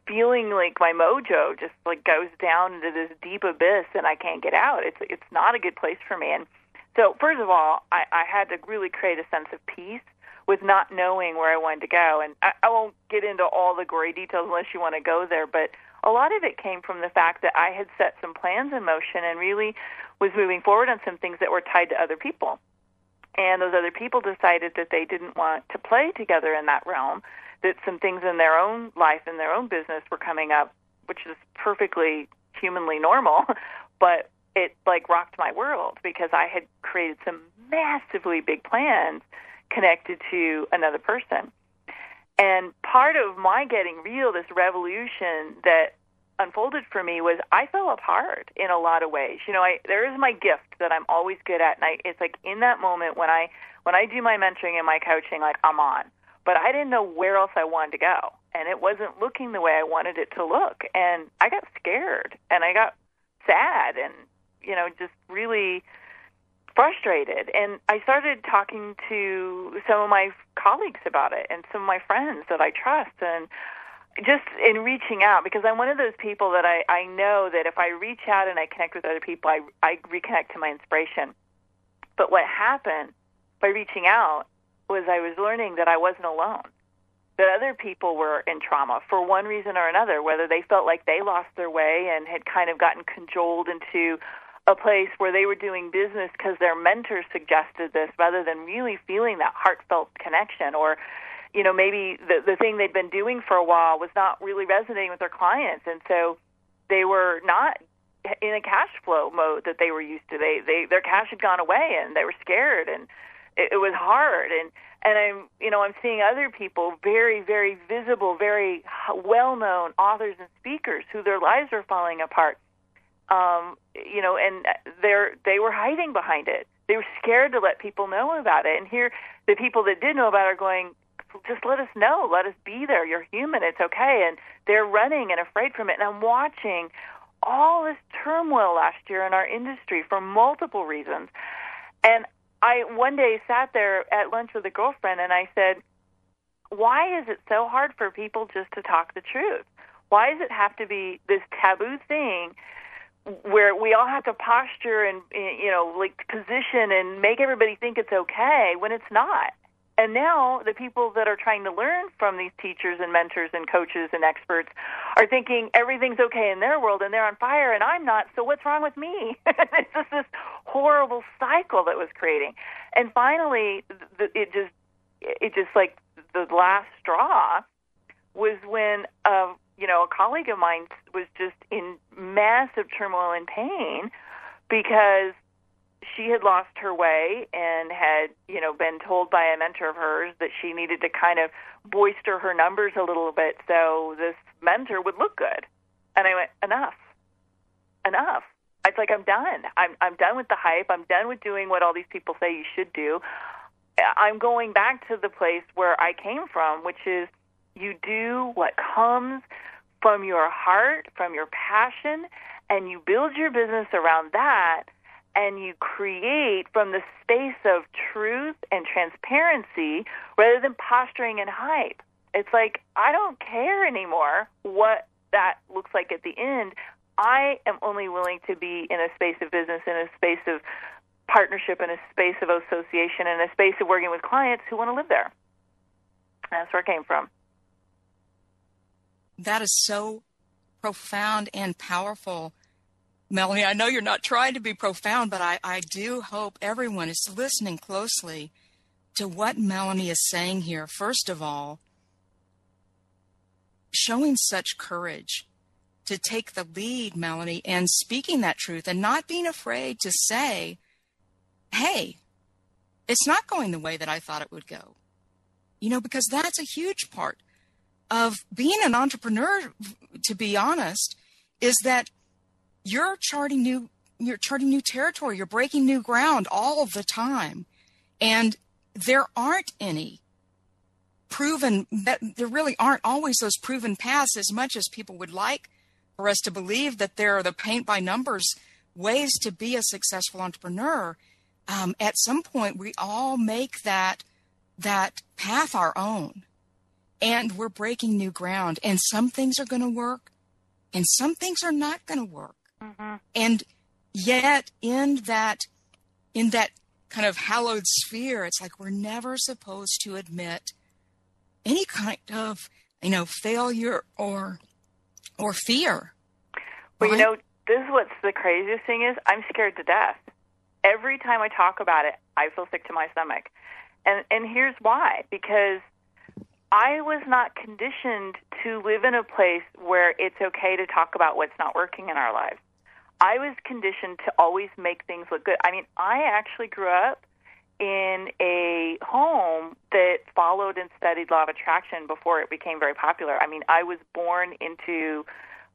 feeling like my mojo just like goes down into this deep abyss and I can't get out. It's it's not a good place for me. And so first of all, I, I had to really create a sense of peace with not knowing where I wanted to go. And I, I won't get into all the gory details unless you want to go there, but a lot of it came from the fact that I had set some plans in motion and really was moving forward on some things that were tied to other people. And those other people decided that they didn't want to play together in that realm, that some things in their own life and their own business were coming up, which is perfectly humanly normal, but it like rocked my world because I had created some massively big plans connected to another person. And part of my getting real, this revolution that unfolded for me was I fell apart in a lot of ways. You know, I, there is my gift that I'm always good at. And I, it's like in that moment when I, when I do my mentoring and my coaching, like I'm on. But I didn't know where else I wanted to go, and it wasn't looking the way I wanted it to look. And I got scared, and I got sad, and, you know, just really frustrated. And I started talking to some of my colleagues about it and some of my friends that I trust, and just in reaching out, because I'm one of those people that I, I know that if I reach out and I connect with other people, I, I reconnect to my inspiration. But what happened by reaching out was I was learning that I wasn't alone, that other people were in trauma for one reason or another, whether they felt like they lost their way and had kind of gotten cajoled into a place where they were doing business because their mentor suggested this rather than really feeling that heartfelt connection. Or, you know, maybe the, the thing they'd been doing for a while was not really resonating with their clients, and so they were not in a cash flow mode that they were used to. They, they their cash had gone away, and they were scared, and it, it was hard. And, and I'm, you know, I'm seeing other people, very, very visible, very well-known authors and speakers who their lives are falling apart. Um, you know, and they're, they were hiding behind it. They were scared to let people know about it. And here, the people that did know about it are going, just let us know. Let us be there. You're human. It's okay. And they're running and afraid from it. And I'm watching all this turmoil last year in our industry for multiple reasons. And I one day sat there at lunch with a girlfriend, and I said, why is it so hard for people just to talk the truth? Why does it have to be this taboo thing where we all have to posture and, you know, like position and make everybody think it's okay when it's not? And now the people that are trying to learn from these teachers and mentors and coaches and experts are thinking everything's okay in their world and they're on fire and I'm not, so what's wrong with me? It's just this horrible cycle that was creating. And finally, it just, it just like the last straw was when a, you know, a colleague of mine was just in massive turmoil and pain because she had lost her way and had, you know, been told by a mentor of hers that she needed to kind of bolster her numbers a little bit so this mentor would look good. And I went, enough, enough. It's like, I'm done. I'm I'm done with the hype. I'm done with doing what all these people say you should do. I'm going back to the place where I came from, which is you do what comes from your heart, from your passion, and you build your business around that, and you create from the space of truth and transparency rather than posturing and hype. It's like, I don't care anymore what that looks like at the end. I am only willing to be in a space of business, in a space of partnership, in a space of association, in a space of working with clients who want to live there. That's where I came from. That is so profound and powerful, Melanie. I know you're not trying to be profound, but I, I do hope everyone is listening closely to what Melanie is saying here. First of all, showing such courage to take the lead, Melanie, and speaking that truth and not being afraid to say, hey, it's not going the way that I thought it would go. You know, because that's a huge part of being an entrepreneur, to be honest, is that you're charting new, you're charting new territory, you're breaking new ground all the time. And there aren't any proven, there really aren't always those proven paths as much as people would like for us to believe that there are the paint by numbers ways to be a successful entrepreneur. Um, at some point, we all make that, that path our own. And we're breaking new ground, and some things are going to work and some things are not going to work. Mm-hmm. And yet in that, in that kind of hallowed sphere, it's like, we're never supposed to admit any kind of, you know, failure or, or fear. Well, right? You know, this is what's the craziest thing is I'm scared to death. Every time I talk about it, I feel sick to my stomach. And, and here's why, because I was not conditioned to live in a place where it's okay to talk about what's not working in our lives. I was conditioned to always make things look good. I mean, I actually grew up in a home that followed and studied law of attraction before it became very popular. I mean, I was born into,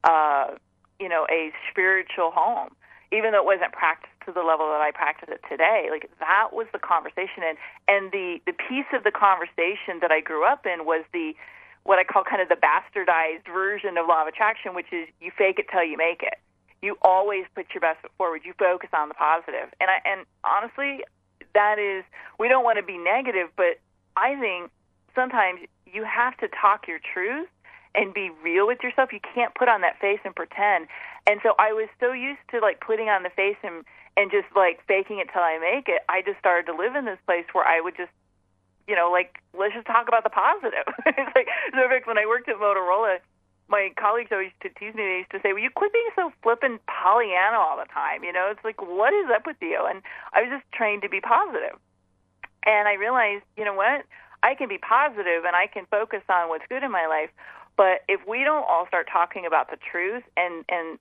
uh, you know, a spiritual home, even though it wasn't practiced to the level that I practice it today. Like, that was the conversation. And, and the, the piece of the conversation that I grew up in was the, what I call kind of the bastardized version of law of attraction, which is you fake it till you make it. You always put your best foot forward. You focus on the positive. And I, and honestly, that is, we don't want to be negative, but I think sometimes you have to talk your truth and be real with yourself. You can't put on that face and pretend. And so I was so used to like putting on the face and, and just like faking it till I make it. I just started to live in this place where I would just, you know, like, let's just talk about the positive. It's like, so when I worked at Motorola, my colleagues always used to tease me. They used to say, well, you quit being so flippant Pollyanna all the time. You know, it's like, what is up with you? And I was just trained to be positive. And I realized, you know what? I can be positive and I can focus on what's good in my life. But if we don't all start talking about the truth and, and,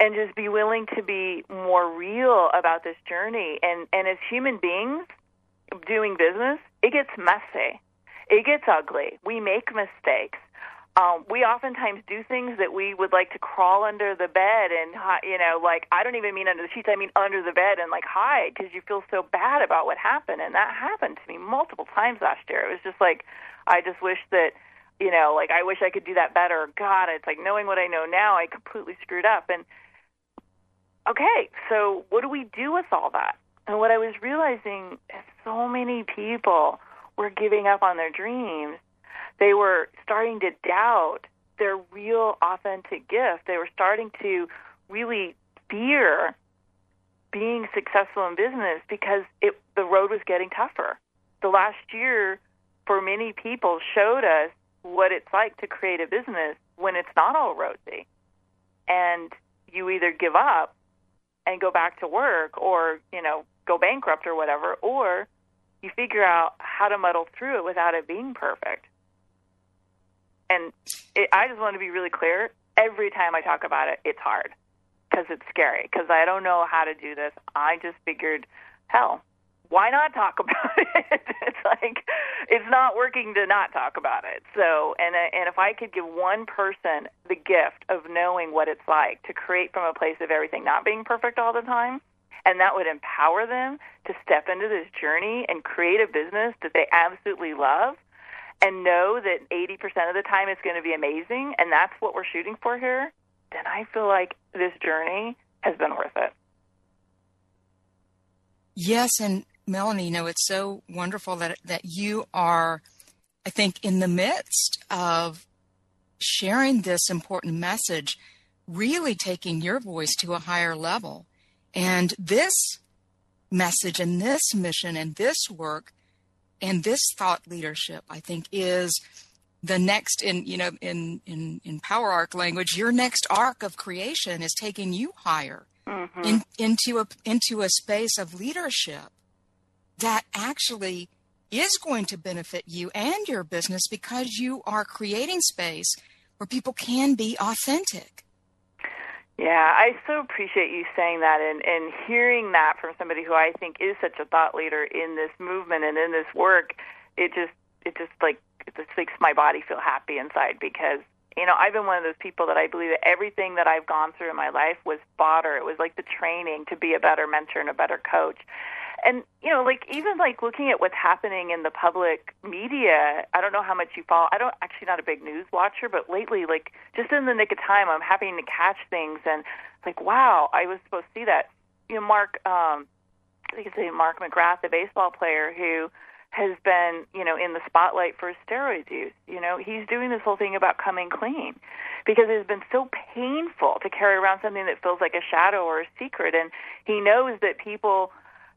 and just be willing to be more real about this journey, and, and as human beings doing business, it gets messy. It gets ugly. We make mistakes. Um, we oftentimes do things that we would like to crawl under the bed and, you know, like, I don't even mean under the sheets, I mean under the bed and, like, hide because you feel so bad about what happened. And that happened to me multiple times last year. It was just like, I just wish that, you know, like, I wish I could do that better. God, it's like knowing what I know now, I completely screwed up. And, okay, so what do we do with all that? And what I was realizing is so many people were giving up on their dreams. They were starting to doubt their real authentic gift. They were starting to really fear being successful in business because it, the road was getting tougher. The last year, for many people, showed us what it's like to create a business when it's not all rosy. And you either give up and go back to work or, you know, go bankrupt or whatever, or you figure out how to muddle through it without it being perfect. And it, I just want to be really clear, every time I talk about it, it's hard because it's scary, because I don't know how to do this. I just figured, hell, why not talk about it? It's like, it's not working to not talk about it. So, and, and if I could give one person the gift of knowing what it's like to create from a place of everything not being perfect all the time, and that would empower them to step into this journey and create a business that they absolutely love, and know that eighty percent of the time it's going to be amazing, and that's what we're shooting for here, then I feel like this journey has been worth it. Yes, and Melanie, you know, it's so wonderful that that you are, I think, in the midst of sharing this important message, really taking your voice to a higher level. And this message and this mission and this work and this thought leadership, I think, is the next, in you know, in, in, in Power Arc language, your next arc of creation is taking you higher, mm-hmm. in, into a into a space of leadership that actually is going to benefit you and your business because you are creating space where people can be authentic. Yeah, I so appreciate you saying that and, and hearing that from somebody who I think is such a thought leader in this movement and in this work. It just, it just like, it just makes my body feel happy inside because, you know, I've been one of those people that I believe that everything that I've gone through in my life was fodder. It was like the training to be a better mentor and a better coach. And, you know, like, even like looking at what's happening in the public media, I don't know how much you follow. I don't actually not a big news watcher, but lately, like, just in the nick of time, I'm having to catch things. And it's like, wow, I was supposed to see that. You know, Mark, um, I think it's Mark McGrath, the baseball player who has been, you know, in the spotlight for his steroid use. You know, he's doing this whole thing about coming clean because it's been so painful to carry around something that feels like a shadow or a secret. And he knows that people,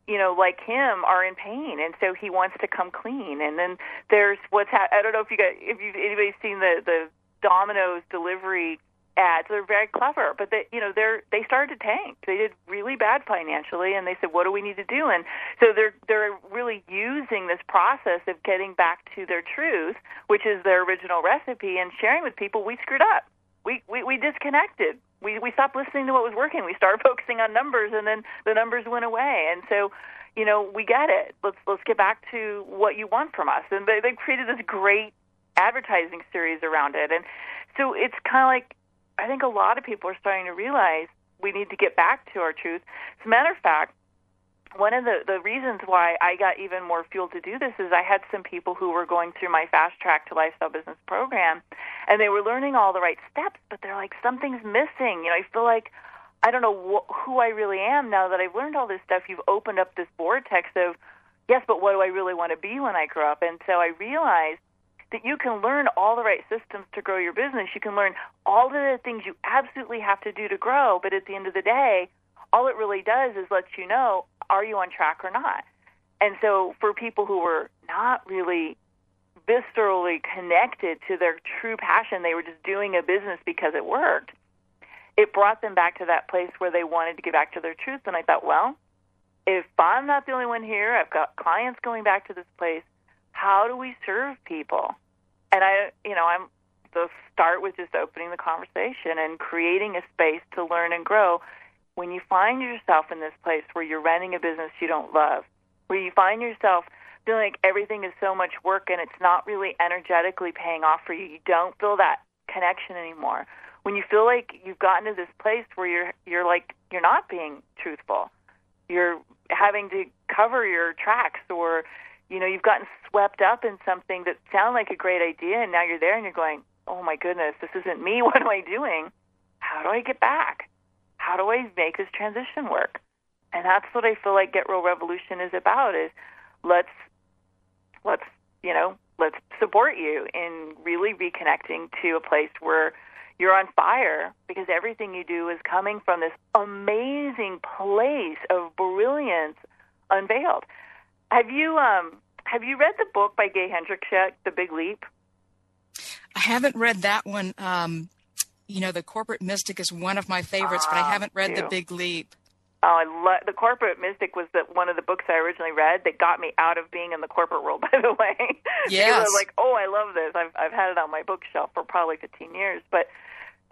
you know, like him, are in pain, and so he wants to come clean. And then there's what's ha- I don't know if you guys, if you've anybody's seen the the Domino's delivery ads. They're very clever, but they, you know, they're they started to tank. They did really bad financially, and they said, "What do we need to do?" And so they're they're really using this process of getting back to their truth, which is their original recipe, and sharing with people, "We screwed up. We we, we disconnected." We we stopped listening to what was working. We started focusing on numbers, and then the numbers went away. And so, you know, we get it. Let's let's get back to what you want from us. And they they created this great advertising series around it. And so it's kind of like, I think a lot of people are starting to realize we need to get back to our truth. As a matter of fact, one of the, the reasons why I got even more fuel to do this is I had some people who were going through my Fast Track to Lifestyle Business program, and they were learning all the right steps, but they're like, something's missing. You know, I feel like I don't know wh- who I really am now that I've learned all this stuff. You've opened up this vortex of, yes, but what do I really want to be when I grow up? And so I realized that you can learn all the right systems to grow your business. You can learn all the things you absolutely have to do to grow, but at the end of the day, all it really does is lets you know, are you on track or not? And so for people who were not really viscerally connected to their true passion. They were just doing a business because it worked. It brought them back to that place where they wanted to get back to their truth. And I thought, well, if I'm not the only one here, I've got clients going back to this place, how do we serve people? And I, you know, I'm the start with just opening the conversation and creating a space to learn and grow. When you find yourself in this place where you're running a business you don't love, where you find yourself feeling like everything is so much work and it's not really energetically paying off for you, you don't feel that connection anymore. When you feel like you've gotten to this place where you're you're like you're not being truthful, you're having to cover your tracks, or you know you've gotten swept up in something that sounded like a great idea, and now you're there and you're going, oh my goodness, this isn't me. What am I doing? How do I get back? How do I make this transition work? And that's what I feel like Get Real Revolution is about: is let's let's you know let's support you in really reconnecting to a place where you're on fire, because everything you do is coming from this amazing place of brilliance unveiled. Have you um, have you read the book by Gay Hendricks yet, The Big Leap? I haven't read that one. Um, you know, The Corporate Mystic is one of my favorites, uh, but I haven't read too. The Big Leap. Oh, I love The Corporate Mystic. Was the, one of the books I originally read that got me out of being in the corporate world, by the way. Yes. I was like, oh, I love this. I've I've had it on my bookshelf for probably fifteen years, but.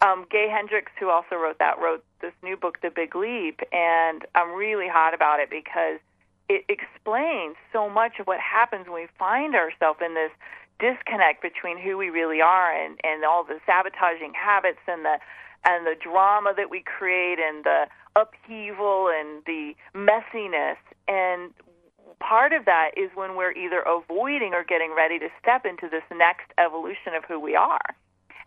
Um, Gay Hendricks, who also wrote that, wrote this new book, The Big Leap, and I'm really hot about it because it explains so much of what happens when we find ourselves in this disconnect between who we really are and, and all the sabotaging habits and the and the drama that we create and the upheaval and the messiness. And part of that is when we're either avoiding or getting ready to step into this next evolution of who we are.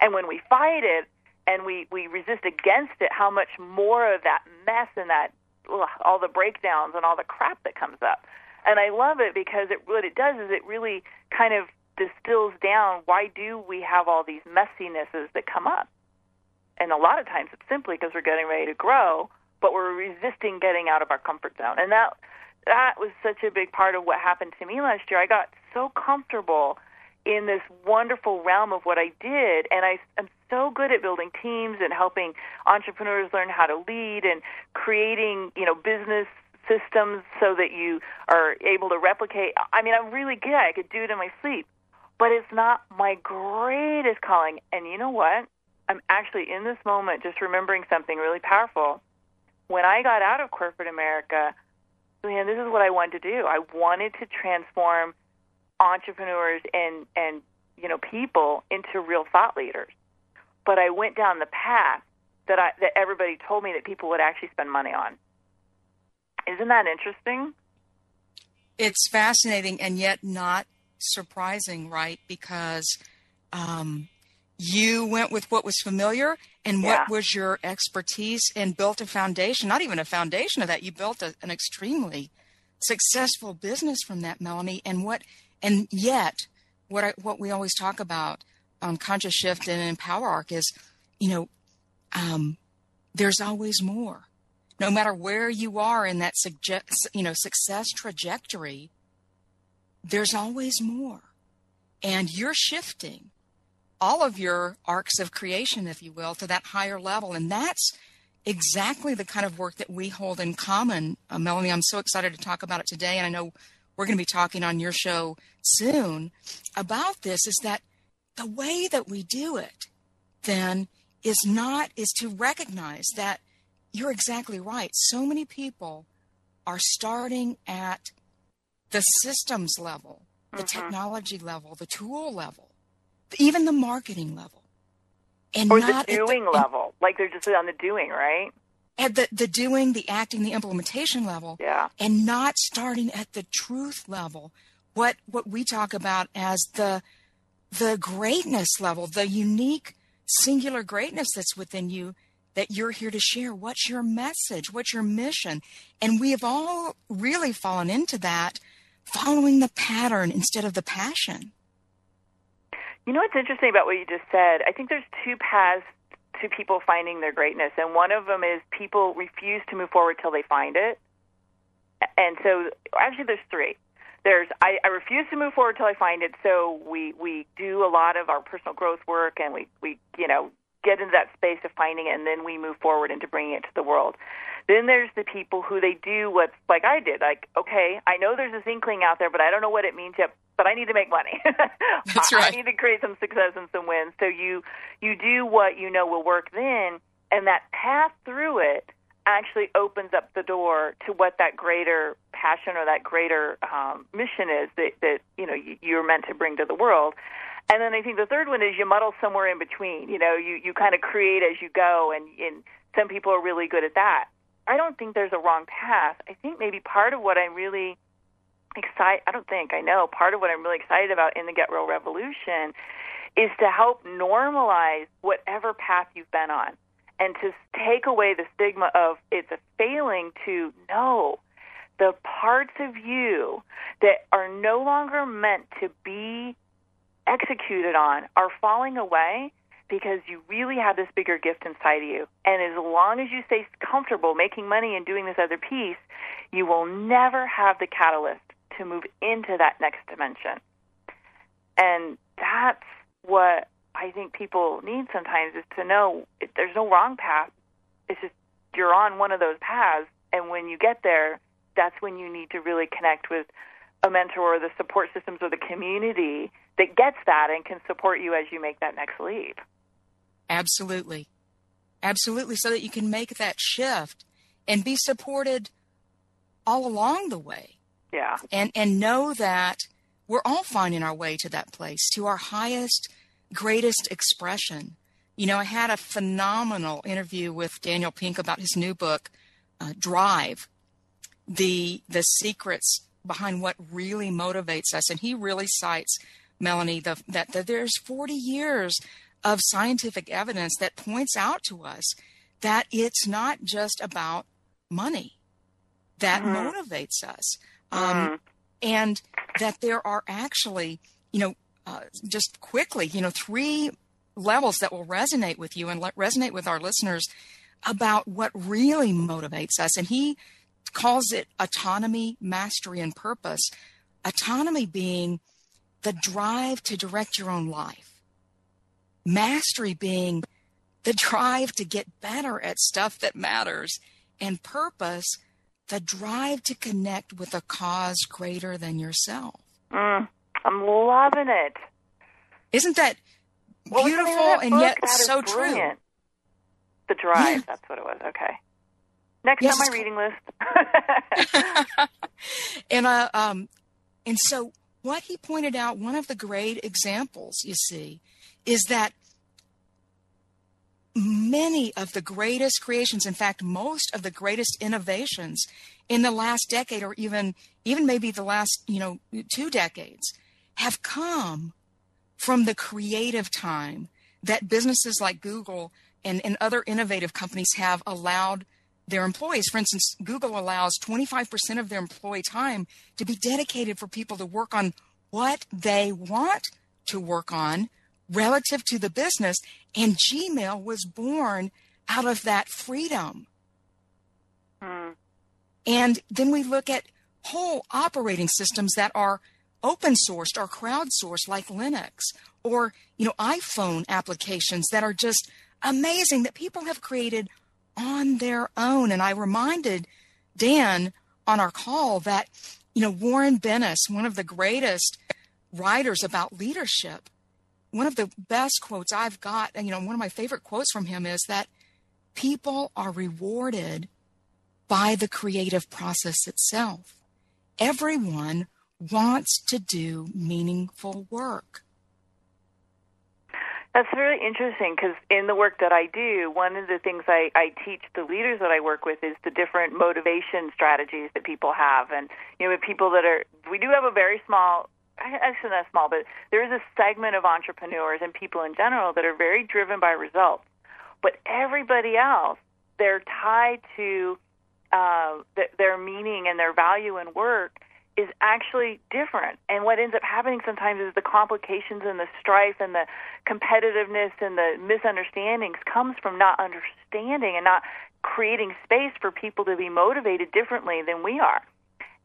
And when we fight it, and we, we resist against it, how much more of that mess and that ugh, all the breakdowns and all the crap that comes up. And I love it because it, what it does is it really kind of distills down, why do we have all these messinesses that come up? And a lot of times it's simply because we're getting ready to grow, but we're resisting getting out of our comfort zone. And that that was such a big part of what happened to me last year. I got so comfortable in this wonderful realm of what I did, and I, I'm so good at building teams and helping entrepreneurs learn how to lead and creating, you know, business systems so that you are able to replicate. I mean, I'm really good. I could do it in my sleep, but it's not my greatest calling. And you know what? I'm actually in this moment just remembering something really powerful. When I got out of corporate America, man, this is what I wanted to do. I wanted to transform entrepreneurs and, and you know, people into real thought leaders. But I went down the path that I, that everybody told me that people would actually spend money on. Isn't that interesting? It's fascinating and yet not surprising, right? Because um, you went with what was familiar and yeah. what was your expertise, and built a foundation, not even a foundation of that. You built a, an extremely successful business from that, Melanie. And what, and yet what I, what we always talk about on Conscious Shift and in Power Arc is, you know, um, there's always more. No matter where you are in that suge- you know, success trajectory, there's always more. And you're shifting all of your arcs of creation, if you will, to that higher level. And that's exactly the kind of work that we hold in common. Uh, Melanie, I'm so excited to talk about it today. And I know we're going to be talking on your show soon about this, is that the way that we do it then is not, is to recognize that you're exactly right. So many people are starting at the systems level, the mm-hmm. technology level, the tool level, even the marketing level. And or not the doing at the, level, and, like they're just on the doing, right? At the, the doing, the acting, the implementation level, yeah. and not starting at the truth level, what what we talk about as the the greatness level, the unique, singular greatness that's within you that you're here to share. What's your message? What's your mission? And we have all really fallen into that, following the pattern instead of the passion. You know what's interesting about what you just said? I think there's two paths to people finding their greatness, and one of them is people refuse to move forward till they find it. And so actually there's three. there's I, I refuse to move forward till I find it. So we we do a lot of our personal growth work, and we we you know get into that space of finding it, and then we move forward into bringing it to the world. Then there's the people who they do what's like I did, like, okay, I know there's this inkling out there, but I don't know what it means yet, but I need to make money. That's right. I need to create some success and some wins. So you you do what you know will work then, and that path through it actually opens up the door to what that greater passion or that greater um, mission is that, that you know, you're meant to bring to the world. And then I think the third one is you muddle somewhere in between. You know, you, you kind of create as you go, and, and some people are really good at that. I don't think there's a wrong path. I think maybe part of what I'm really excited, I don't think, I know, part of what I'm really excited about in the Get Real Revolution is to help normalize whatever path you've been on and to take away the stigma of it's a failing to know the parts of you that are no longer meant to be executed on are falling away because you really have this bigger gift inside of you. And as long as you stay comfortable making money and doing this other piece, you will never have the catalyst to move into that next dimension. And that's what I think people need sometimes, is to know there's no wrong path. It's just you're on one of those paths, and when you get there, that's when you need to really connect with a mentor or the support systems or the community that gets that and can support you as you make that next leap. Absolutely. Absolutely, so that you can make that shift and be supported all along the way. Yeah. And and know that we're all finding our way to that place, to our highest, greatest expression. You know, I had a phenomenal interview with Daniel Pink about his new book, uh, Drive, the the secrets behind what really motivates us. And he really cites, Melanie, the, that the, there's forty years of scientific evidence that points out to us that it's not just about money that mm-hmm. motivates us. Um, mm-hmm. And that there are actually, you know, uh, just quickly, you know, three levels that will resonate with you and le- resonate with our listeners about what really motivates us. And he calls it autonomy, mastery, and purpose. Autonomy being the drive to direct your own life. Mastery being the drive to get better at stuff that matters. And purpose, the drive to connect with a cause greater than yourself. Mm, I'm loving it. Isn't that well, beautiful that and yet that so brilliant. True? The drive, yeah. That's what it was. Okay. Next yes. on my reading list. and, uh, um, and so... What he pointed out, one of the great examples, you see, is that many of the greatest creations, in fact, most of the greatest innovations in the last decade or even even maybe the last, you know, two decades have come from the creative time that businesses like Google and, and other innovative companies have allowed their employees. For instance, Google allows twenty-five percent of their employee time to be dedicated for people to work on what they want to work on relative to the business. And Gmail was born out of that freedom. Mm. And then we look at whole operating systems that are open sourced or crowdsourced, like Linux, or, you know, iPhone applications that are just amazing that people have created on their own. And I reminded Dan on our call that, you know, Warren Bennis, one of the greatest writers about leadership, one of the best quotes I've got, and, you know, one of my favorite quotes from him is that people are rewarded by the creative process itself. Everyone wants to do meaningful work. That's really interesting, because in the work that I do, one of the things I, I teach the leaders that I work with is the different motivation strategies that people have. And, you know, with people that are, we do have a very small, actually not small, but there is a segment of entrepreneurs and people in general that are very driven by results. But everybody else, they're tied to uh, th- their meaning and their value in work is actually different. And what ends up happening sometimes is the complications and the strife and the competitiveness and the misunderstandings comes from not understanding and not creating space for people to be motivated differently than we are.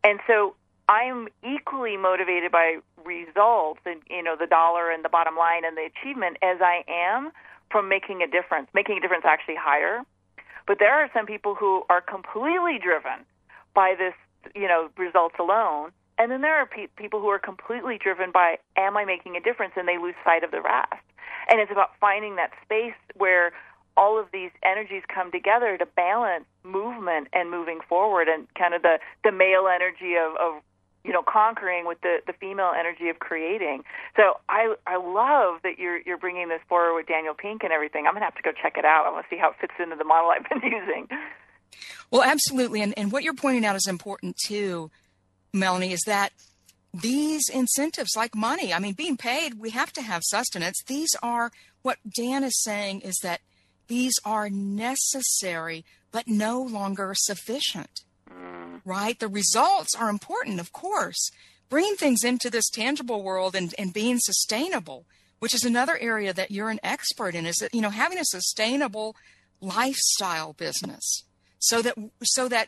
And so I'm equally motivated by results and, you know, the dollar and the bottom line and the achievement as I am from making a difference, making a difference actually higher. But there are some people who are completely driven by this, you know, results alone. And then there are pe- people who are completely driven by, am I making a difference? And they lose sight of the rest. And it's about finding that space where all of these energies come together to balance movement and moving forward, and kind of the, the male energy of, of, you know, conquering with the, the female energy of creating. So I I love that you're you're bringing this forward with Daniel Pink and everything. I'm going to have to go check it out. I want to see how it fits into the model I've been using. Well, absolutely. And, and what you're pointing out is important too, Melanie, is that these incentives, like money, I mean, being paid, we have to have sustenance. These are, what Dan is saying is that these are necessary but no longer sufficient, mm. right? The results are important, of course. Bringing things into this tangible world and, and being sustainable, which is another area that you're an expert in, is that, you know, having a sustainable lifestyle business so that so that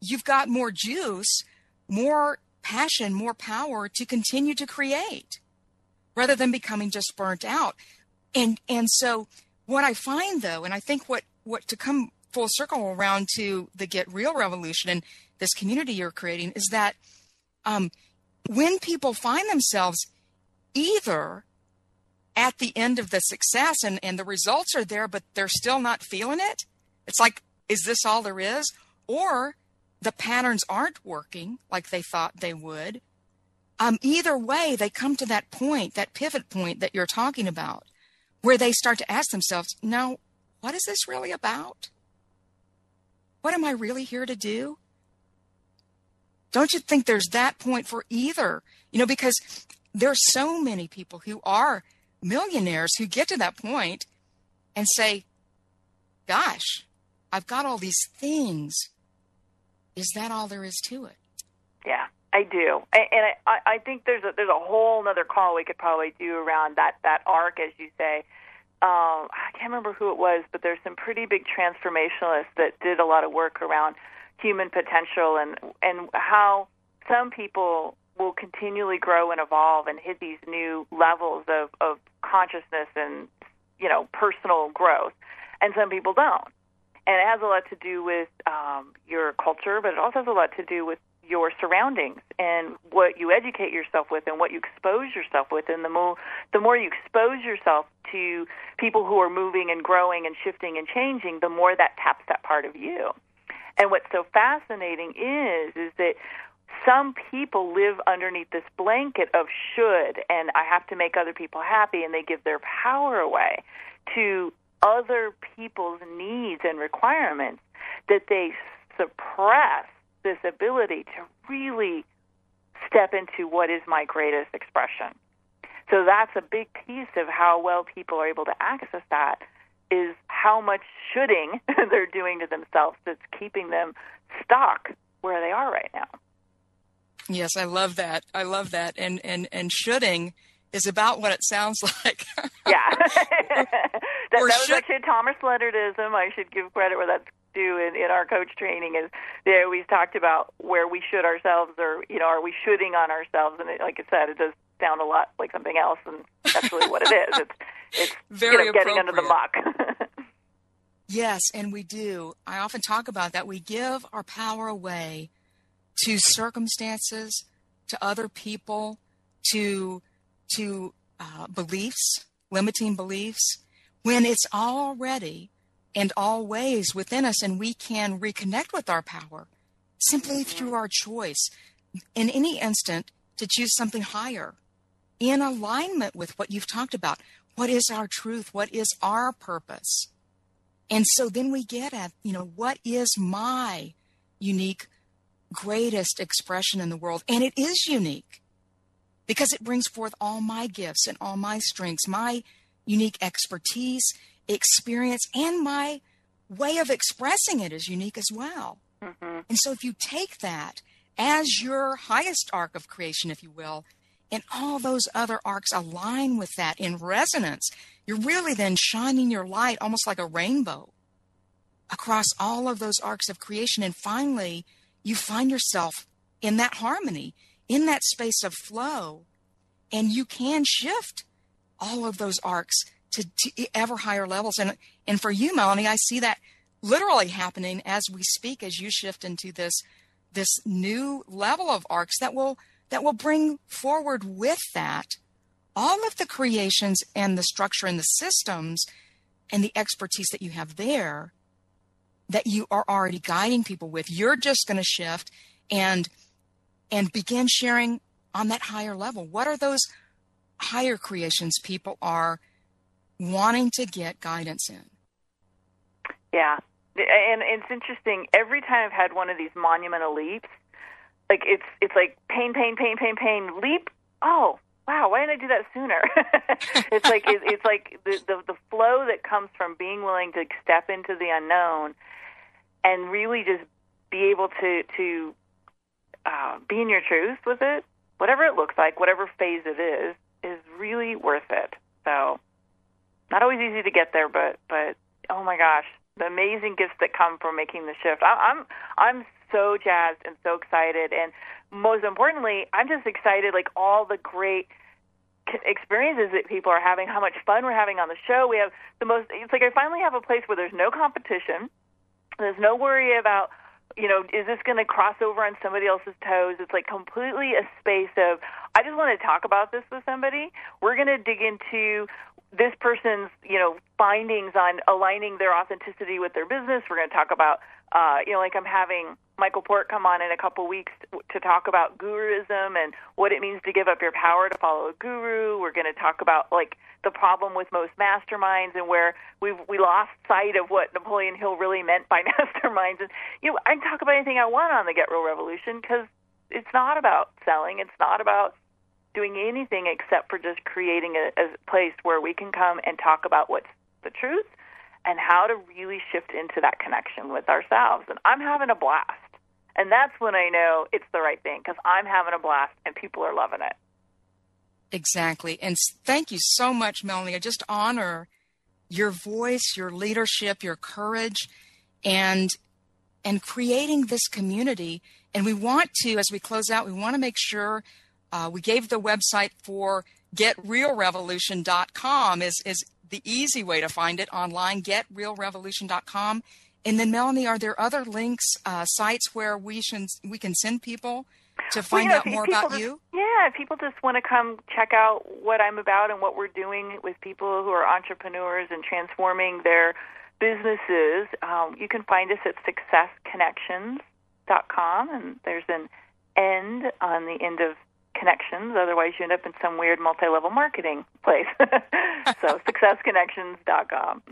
you've got more juice, more passion, more power to continue to create rather than becoming just burnt out. And and so what I find, though, and I think what, what to come full circle around to the Get Real Revolution and this community you're creating is that um, when people find themselves either at the end of the success and, and the results are there, but they're still not feeling it, it's like, is this all there is? Or the patterns aren't working like they thought they would. Um, either way, they come to that point, that pivot point that you're talking about, where they start to ask themselves, now, what is this really about? What am I really here to do? Don't you think there's that point for either? You know, because there's so many people who are millionaires who get to that point and say, gosh, I've got all these things. Is that all there is to it? Yeah, I do. And I, I think there's a, there's a whole other call we could probably do around that, that arc, as you say. Um, I can't remember who it was, but there's some pretty big transformationalists that did a lot of work around human potential and, and how some people will continually grow and evolve and hit these new levels of, of consciousness and, you know, personal growth, and some people don't. And it has a lot to do with um, your culture, but it also has a lot to do with your surroundings and what you educate yourself with and what you expose yourself with. And the more the more you expose yourself to people who are moving and growing and shifting and changing, the more that taps that part of you. And what's so fascinating is, is that some people live underneath this blanket of should, and I have to make other people happy, and they give their power away to other people's needs and requirements, that they suppress this ability to really step into what is my greatest expression. So that's a big piece of how well people are able to access that, is how much shoulding they're doing to themselves that's keeping them stuck where they are right now. Yes, I love that. I love that. And and, and shoulding is about what it sounds like. Yeah. that that was should- actually a Thomas Leonardism. I should give credit where that's due in, in our coach training, is they always talked about where we should ourselves, or, you know, are we shoulding on ourselves? And it, like I said, it does sound a lot like something else, and that's really what it is. It's, it's Very you know, getting under the muck. Yes, and we do. I often talk about that. We give our power away to circumstances, to other people, to to uh, beliefs, limiting beliefs, when it's already and always within us, and we can reconnect with our power simply through our choice in any instant to choose something higher in alignment with what you've talked about. What is our truth? What is our purpose? And so then we get at, you know, what is my unique, greatest expression in the world? And it is unique, because it brings forth all my gifts and all my strengths, my unique expertise, experience, and my way of expressing it is unique as well. Mm-hmm. And so if you take that as your highest arc of creation, if you will, and all those other arcs align with that in resonance, you're really then shining your light almost like a rainbow across all of those arcs of creation. And finally, you find yourself in that harmony. in that space of flow, and you can shift all of those arcs to, to ever higher levels. And and for you, Melanie, I see that literally happening as we speak, as you shift into this this new level of arcs that will that will bring forward with that all of the creations and the structure and the systems and the expertise that you have there that you are already guiding people with. You're just going to shift and and begin sharing on that higher level. What are those higher creations people are wanting to get guidance in? Yeah, and, and it's interesting. Every time I've had one of these monumental leaps, like it's it's like pain, pain, pain, pain, pain, leap. Oh, wow! Why didn't I do that sooner? It's like it, it's like the, the the flow that comes from being willing to step into the unknown and really just be able to to uh, be in your truth with it, whatever it looks like, whatever phase it is, is really worth it. So, not always easy to get there, but but oh my gosh, the amazing gifts that come from making the shift. I, I'm I'm so jazzed and so excited, and most importantly, I'm just excited, like all the great experiences that people are having, how much fun we're having on the show. We have the most, it's like I finally have a place where there's no competition. There's no worry about, you know, is this going to cross over on somebody else's toes? It's like completely a space of, I just want to talk about this with somebody. We're going to dig into this person's, you know, findings on aligning their authenticity with their business. We're going to talk about, uh, you know, like I'm having Michael Port come on in a couple weeks to talk about guruism and what it means to give up your power to follow a guru. We're going to talk about, like, the problem with most masterminds and where we we lost sight of what Napoleon Hill really meant by masterminds. And, you know, I can talk about anything I want on the Get Real Revolution because it's not about selling. It's not about doing anything except for just creating a, a place where we can come and talk about what's the truth and how to really shift into that connection with ourselves. And I'm having a blast. And that's when I know it's the right thing, because I'm having a blast and people are loving it. Exactly. And thank you so much, Melanie. I just honor your voice, your leadership, your courage, and and creating this community. And we want to, as we close out, we want to make sure Uh, we gave the website for get real revolution dot com is, is the easy way to find it online, get real revolution dot com. And then, Melanie, are there other links, uh, sites where we should, we can send people to find well, yeah, out more about just, you? Yeah, if people just want to come check out what I'm about and what we're doing with people who are entrepreneurs and transforming their businesses, um, you can find us at success connections dot com. And there's an end on the end of Connections, otherwise you end up in some weird multi-level marketing place. So success connections dot com.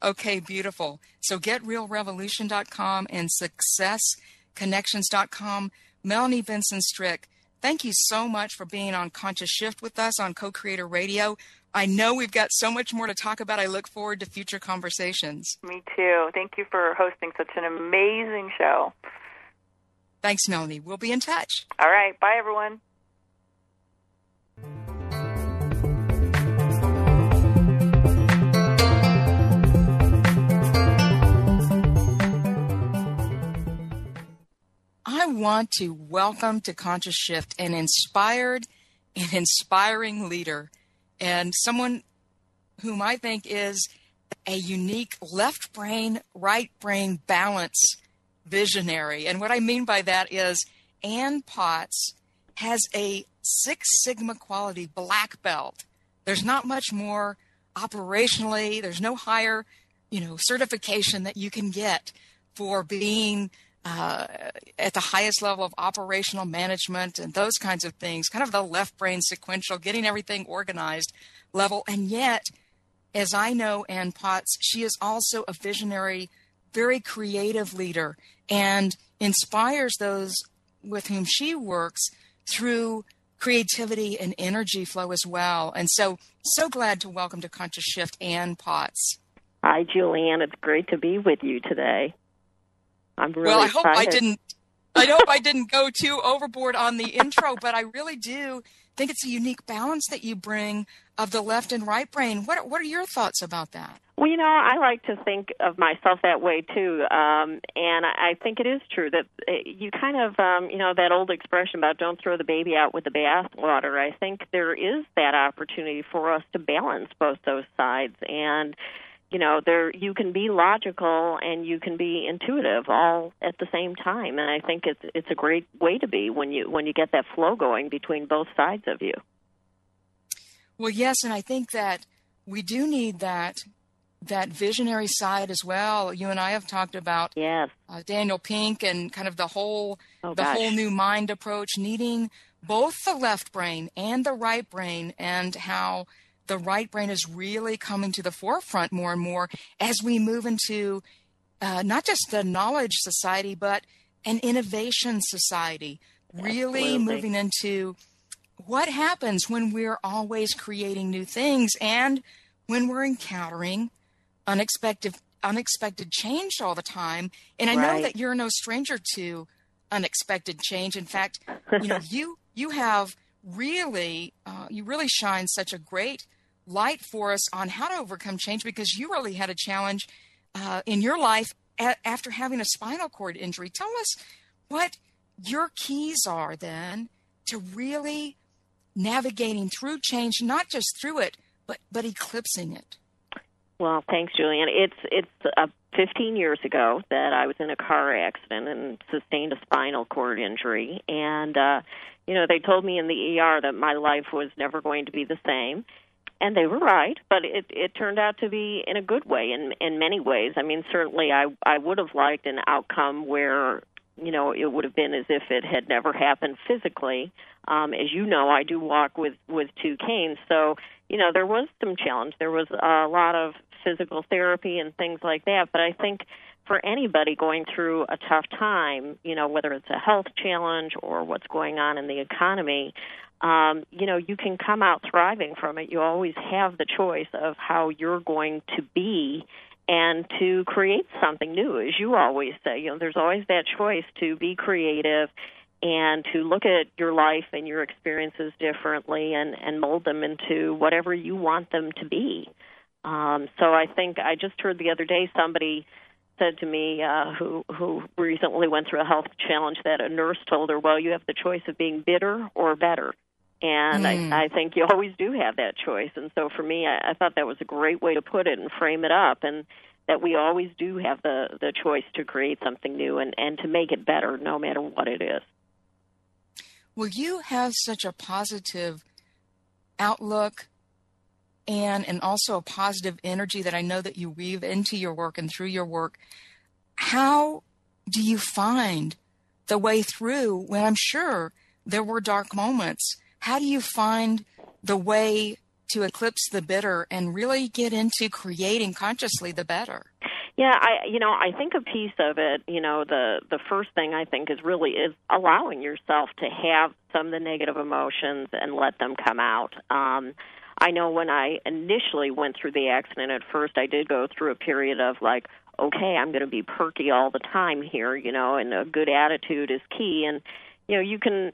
Okay, beautiful. So get real revolution dot com and success connections dot com. Melanie Benson Strick, thank you so much for being on Conscious Shift with us on Co-Creator Radio. I know we've got so much more to talk about. I look forward to future conversations. Me too. Thank you for hosting such an amazing show. Thanks, Melanie. We'll be in touch. All right. Bye, everyone. I want to welcome to Conscious Shift an inspired and inspiring leader and someone whom I think is a unique left brain, right brain balance visionary. And what I mean by that is Ann Potts has a Six Sigma quality black belt. There's not much more operationally. There's no higher, you know, certification that you can get for being Uh, at the highest level of operational management and those kinds of things, kind of the left brain sequential, getting everything organized level. And yet, as I know Ann Potts, she is also a visionary, very creative leader and inspires those with whom she works through creativity and energy flow as well. And so, so glad to welcome to Conscious Shift Ann Potts. Hi, Julianne. It's great to be with you today. I'm really well, I hope excited. I didn't. I hope I didn't go too overboard on the intro, but I really do think it's a unique balance that you bring of the left and right brain. What What are your thoughts about that? Well, you know, I like to think of myself that way, too, um, and I think it is true that you kind of, um, you know, that old expression about don't throw the baby out with the bathwater. I think there is that opportunity for us to balance both those sides, and, you know, there you can be logical and you can be intuitive all at the same time, and I think it's it's a great way to be when you when you get that flow going between both sides of you. Well, yes, and I think that we do need that. that visionary side as well. You and I have talked about yes. uh, Daniel Pink and kind of the whole oh, the gosh. whole new mind approach, needing both the left brain and the right brain, and how the right brain is really coming to the forefront more and more as we move into uh, not just the knowledge society, but an innovation society, really Absolutely. moving into what happens when we're always creating new things and when we're encountering unexpected unexpected change all the time. And I right. know that you're no stranger to unexpected change. In fact, you know, you you have really uh, you really shine such a great light for us on how to overcome change, because you really had a challenge uh, in your life a- after having a spinal cord injury. Tell us what your keys are then to really navigating through change, not just through it, but but eclipsing it. Well, thanks, Julian. It's it's uh, fifteen years ago that I was in a car accident and sustained a spinal cord injury. And, uh, you know, they told me in the E R that my life was never going to be the same. And they were right, but it, it turned out to be in a good way in, in many ways. I mean, certainly I, I would have liked an outcome where, you know, it would have been as if it had never happened physically. Um, as you know, I do walk with, with two canes. So, you know, there was some challenge. There was a lot of physical therapy and things like that. But I think for anybody going through a tough time, you know, whether it's a health challenge or what's going on in the economy, um, you know, you can come out thriving from it. You always have the choice of how you're going to be and to create something new, as you always say. You know, there's always that choice to be creative and to look at your life and your experiences differently and, and mold them into whatever you want them to be. Um, so I think I just heard the other day somebody said to me uh, who, who recently went through a health challenge that a nurse told her, well, you have the choice of being bitter or better. And mm. I, I think you always do have that choice. And so for me, I, I thought that was a great way to put it and frame it up, and that we always do have the, the choice to create something new and, and to make it better no matter what it is. Well, you have such a positive outlook and and also a positive energy that I know that you weave into your work and through your work. How do you find the way through when I'm sure there were dark moments? How do you find the way to eclipse the bitter and really get into creating consciously the better? Yeah, I you know, I think a piece of it, you know, the, the first thing I think is really is allowing yourself to have some of the negative emotions and let them come out. Um, I know when I initially went through the accident at first, I did go through a period of like, okay, I'm going to be perky all the time here, you know, and a good attitude is key. And, you know, you can...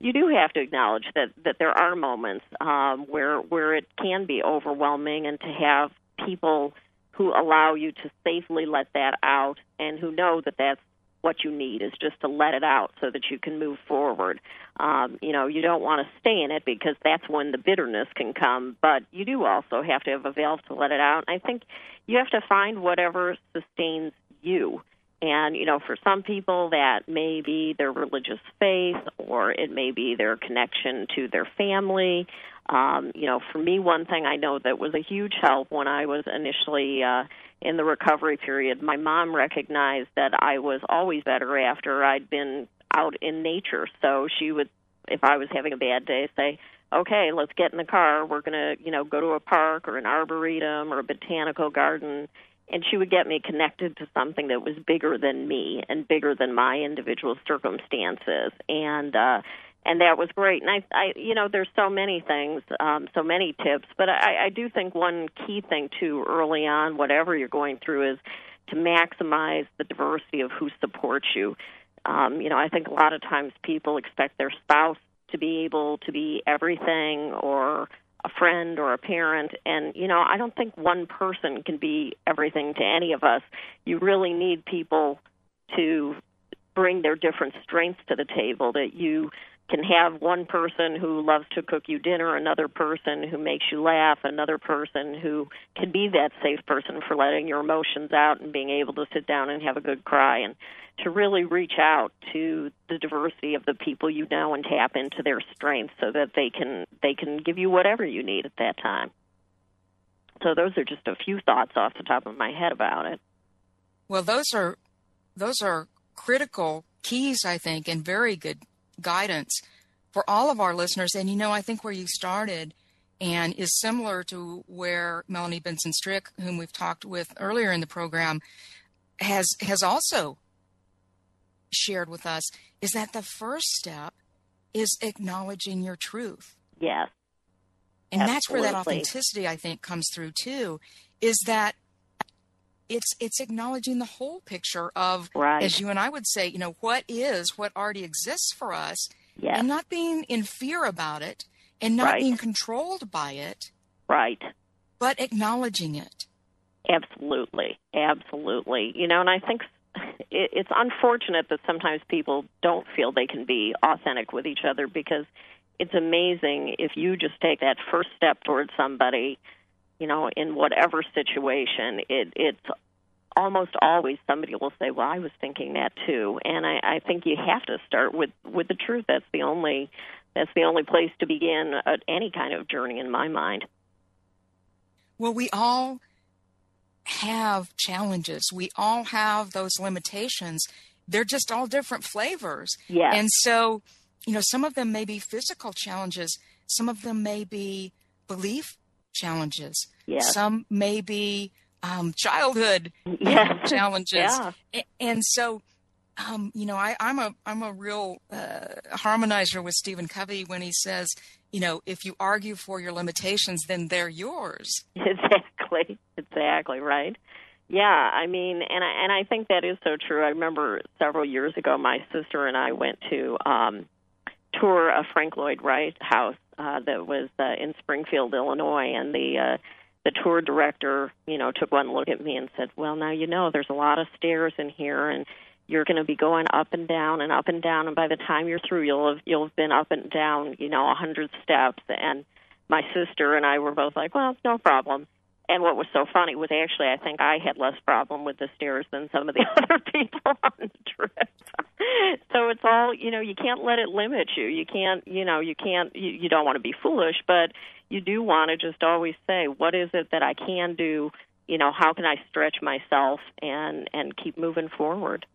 You do have to acknowledge that, that there are moments um, where where it can be overwhelming, and to have people who allow you to safely let that out and who know that that's what you need is just to let it out so that you can move forward. Um, you know, you don't want to stay in it because that's when the bitterness can come, but you do also have to have a valve to let it out. And I think you have to find whatever sustains you. And, you know, for some people that may be their religious faith, or it may be their connection to their family. Um, you know, for me, one thing I know that was a huge help when I was initially uh, in the recovery period, my mom recognized that I was always better after I'd been out in nature. So she would, if I was having a bad day, say, okay, let's get in the car. We're going to, you know, go to a park or an arboretum or a botanical garden. And she would get me connected to something that was bigger than me and bigger than my individual circumstances. And uh, and that was great. And, I, I, you know, there's so many things, um, so many tips. But I, I do think one key thing, too, early on, whatever you're going through, is to maximize the diversity of who supports you. Um, you know, I think a lot of times people expect their spouse to be able to be everything, or a friend or a parent. And, you know, I don't think one person can be everything to any of us. You really need people to bring their different strengths to the table, that you can have one person who loves to cook you dinner, another person who makes you laugh, another person who can be that safe person for letting your emotions out and being able to sit down and have a good cry, and to really reach out to the diversity of the people you know and tap into their strengths so that they can they can give you whatever you need at that time. So those are just a few thoughts off the top of my head about it. Well, those are those are critical keys, I think, and very good guidance for all of our listeners. And, you know, I think where you started and is similar to where Melanie Benson Strick, whom we've talked with earlier in the program, has has also shared with us, is that the first step is acknowledging your truth. Yes. And absolutely. That's where that authenticity, I think, comes through too, is that It's it's acknowledging the whole picture of, right. as you and I would say, you know, what is, what already exists for us, yes. and not being in fear about it, and not right. being controlled by it, right? But acknowledging it. Absolutely, absolutely. You know, and I think it, it's unfortunate that sometimes people don't feel they can be authentic with each other, because it's amazing if you just take that first step towards somebody. You know, in whatever situation, it, it's almost always somebody will say, well, I was thinking that too. And I, I think you have to start with, with the truth. That's the only that's the only place to begin at any kind of journey in my mind. Well, we all have challenges. We all have those limitations. They're just all different flavors. Yes. And so, you know, some of them may be physical challenges. Some of them may be belief challenges. Yes. Some may be um, childhood yes. challenges, yeah. and, and so um, you know, I, I'm a I'm a real uh, harmonizer with Stephen Covey when he says, you know, if you argue for your limitations, then they're yours. Exactly, exactly, right? Yeah, I mean, and I, and I think that is so true. I remember several years ago, my sister and I went to um, tour a Frank Lloyd Wright house. Uh, that was uh, in Springfield, Illinois, and the uh, the tour director, you know, took one look at me and said, "Well, now you know there's a lot of stairs in here, and you're going to be going up and down and up and down, and by the time you're through, you'll have you'll have been up and down, you know, a hundred steps." And my sister and I were both like, "Well, no problem." And what was so funny was actually I think I had less problem with the stairs than some of the other people on the trip. So it's all, you know, you can't let it limit you. You can't, you know, you can't, you, you don't want to be foolish, but you do want to just always say, what is it that I can do? You know, how can I stretch myself and, and keep moving forward?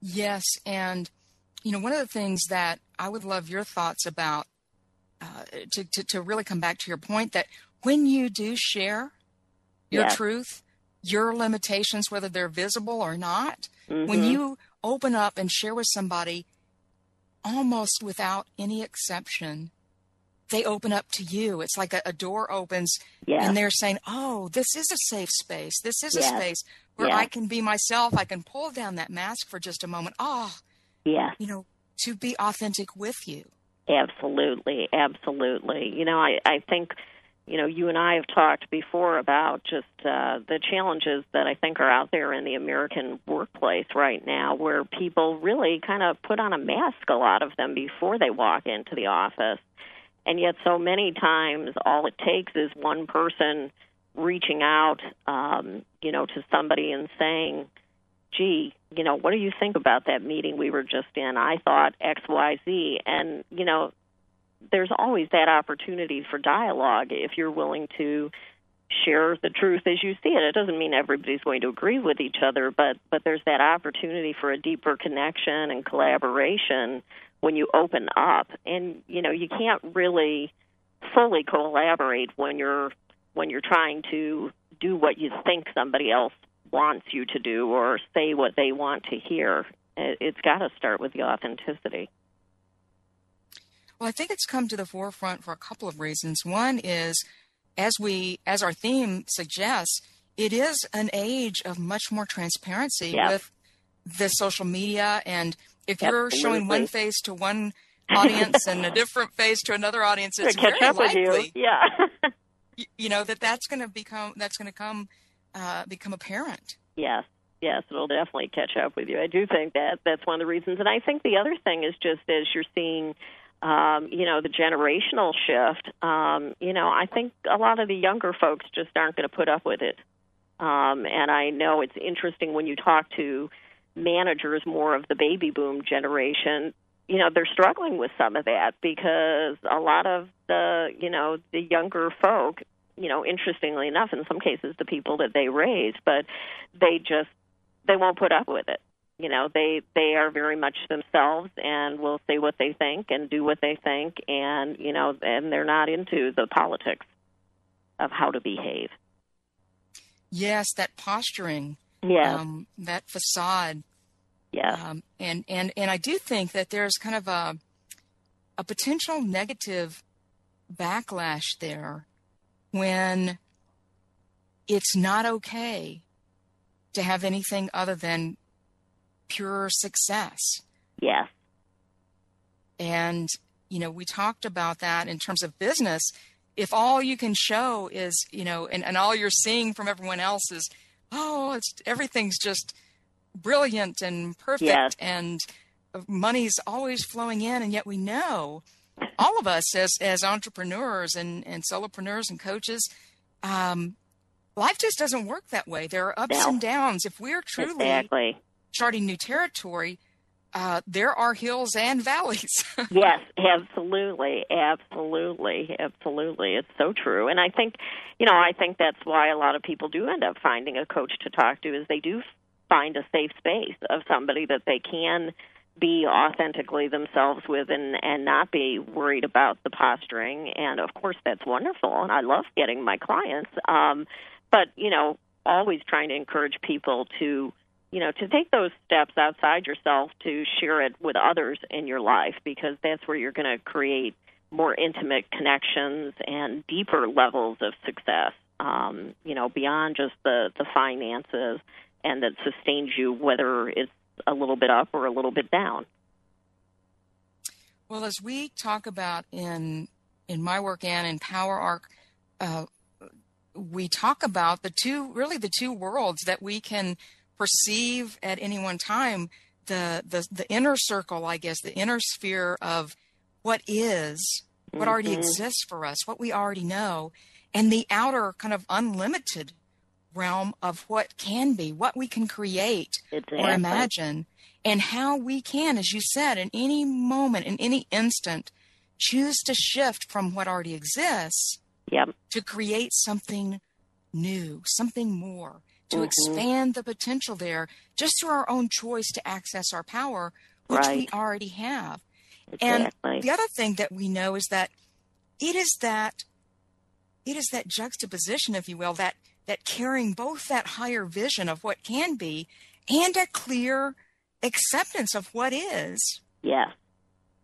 Yes. And, you know, one of the things that I would love your thoughts about uh, to, to, to really come back to your point that when you do share your yes. truth, your limitations, whether they're visible or not, mm-hmm. when you open up and share with somebody, almost without any exception, they open up to you. It's like a, a door opens yes. and they're saying, oh, this is a safe space. This is yes. a space where yes. I can be myself. I can pull down that mask for just a moment. Oh, yes. you know, to be authentic with you. Absolutely. Absolutely. You know, I, I think... You know, you and I have talked before about just uh, the challenges that I think are out there in the American workplace right now, where people really kind of put on a mask, a lot of them, before they walk into the office. And yet so many times all it takes is one person reaching out, um, you know, to somebody and saying, gee, you know, what do you think about that meeting we were just in? I thought X, Y, Z. And, you know, there's always that opportunity for dialogue if you're willing to share the truth as you see it. It doesn't mean everybody's going to agree with each other, but, but there's that opportunity for a deeper connection and collaboration when you open up. And, you know, you can't really fully collaborate when you're when you're trying to do what you think somebody else wants you to do or say what they want to hear. It's got to start with the authenticity. Well, I think it's come to the forefront for a couple of reasons. One is, as we, as our theme suggests, it is an age of much more transparency yep. with the social media. And if yep. you're showing one face to one audience and a different face to another audience, it's very likely, yeah, you, you know, that that's going to become that's going to come uh, become apparent. Yes, yes, it'll definitely catch up with you. I do think that that's one of the reasons, and I think the other thing is just as you're seeing, um, you know, the generational shift. Um, you know, I think a lot of the younger folks just aren't going to put up with it. Um, and I know it's interesting when you talk to managers more of the baby boom generation, you know, they're struggling with some of that because a lot of the, you know, the younger folk, you know, interestingly enough, in some cases the people that they raise, but they just, they won't put up with it. You know, they, they are very much themselves and will say what they think and do what they think and, you know, and they're not into the politics of how to behave. Yes, that posturing, yeah, um, that facade, yeah, um, and and and I do think that there's kind of a a potential negative backlash there when it's not okay to have anything other than pure success. Yes, and you know we talked about that in terms of business. If all you can show is, you know, and, and all you're seeing from everyone else is, oh, it's everything's just brilliant and perfect, yes, and money's always flowing in. And yet we know, all of us as, as entrepreneurs and, and solopreneurs and coaches, um, life just doesn't work that way. There are ups no. and downs. If we're truly exactly. charting new territory, Uh, there are hills and valleys. Yes, absolutely, absolutely, absolutely. It's so true. And I think, you know, I think that's why a lot of people do end up finding a coach to talk to is they do find a safe space of somebody that they can be authentically themselves with and, and not be worried about the posturing. And, of course, that's wonderful, and I love getting my clients. Um, but, you know, always trying to encourage people to, you know, to take those steps outside yourself to share it with others in your life, because that's where you're going to create more intimate connections and deeper levels of success, um, you know, beyond just the, the finances, and that sustains you whether it's a little bit up or a little bit down. Well, as we talk about in in my work and in Power Arc, uh, we talk about the two, really the two worlds that we can perceive at any one time, the, the the inner circle, I guess, the inner sphere of what is, what mm-hmm. already exists for us, what we already know, and the outer kind of unlimited realm of what can be, what we can create exactly. or imagine, and how we can, as you said, in any moment, in any instant, choose to shift from what already exists yep. to create something new, something more, to mm-hmm. expand the potential there just through our own choice to access our power, which right. we already have. Exactly. And the other thing that we know is that it is that it is that juxtaposition, if you will, that, that carrying both that higher vision of what can be and a clear acceptance of what is. Yeah.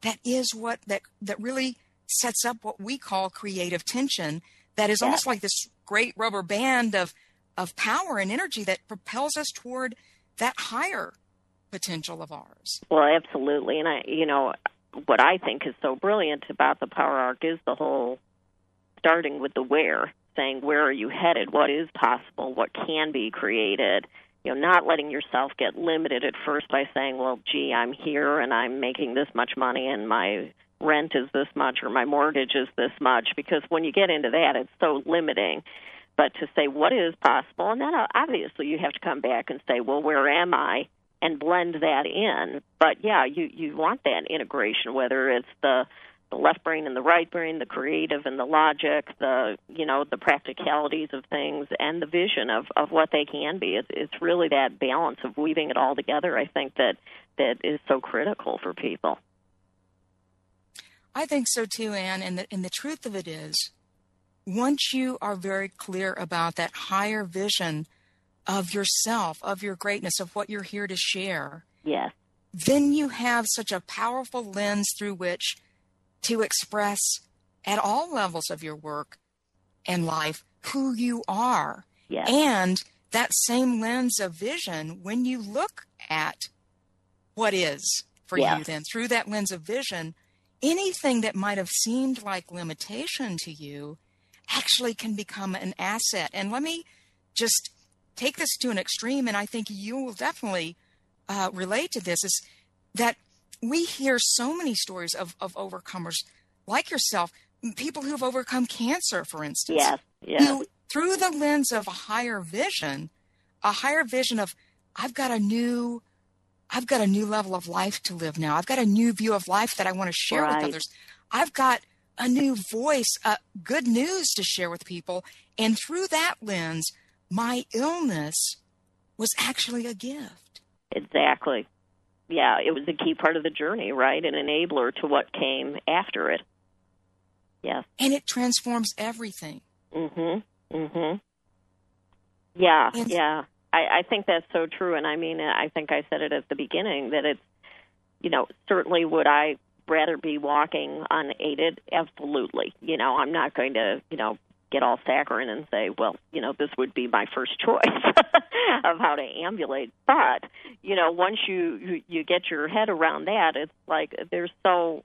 That is what that that really sets up what we call creative tension. That is yeah. almost like this great rubber band of of power and energy that propels us toward that higher potential of ours. Well, absolutely. And I, you know, what I think is so brilliant about the Power Arc is the whole starting with the where, saying, where are you headed? What is possible? What can be created? You know, not letting yourself get limited at first by saying, well, gee, I'm here and I'm making this much money and my rent is this much or my mortgage is this much, because when you get into that, it's so limiting. But to say what is possible, and then obviously you have to come back and say, well, where am I, and blend that in. But, yeah, you, you want that integration, whether it's the, the left brain and the right brain, the creative and the logic, the, you know, the practicalities of things, and the vision of, of what they can be. It's, it's really that balance of weaving it all together, I think, that, that is so critical for people. I think so, too, Ann, and the, and the truth of it is, once you are very clear about that higher vision of yourself, of your greatness, of what you're here to share, yes, then you have such a powerful lens through which to express at all levels of your work and life who you are. Yes. And that same lens of vision, when you look at what is for yes. you, then through that lens of vision, anything that might have seemed like limitation to you actually can become an asset. And let me just take this to an extreme, and I think you will definitely uh, relate to this, is that we hear so many stories of, of overcomers like yourself, people who've overcome cancer, for instance. Yes, yes. Who, through the lens of a higher vision, a higher vision of, I've got a new, I've got a new level of life to live now. I've got a new view of life that I want to share right. with others. I've got a new voice, uh, good news to share with people. And through that lens, my illness was actually a gift. Exactly. Yeah, it was a key part of the journey, right? An enabler to what came after it. Yes. And it transforms everything. Mm-hmm. Mm-hmm. Yeah, and- yeah. I, I think that's so true. And I mean, I think I said it at the beginning that it's, you know, certainly would I rather be walking unaided? Absolutely. You know, I'm not going to, you know, get all saccharine and say, well, you know, this would be my first choice of how to ambulate. But, you know, once you, you get your head around that, it's like there's so,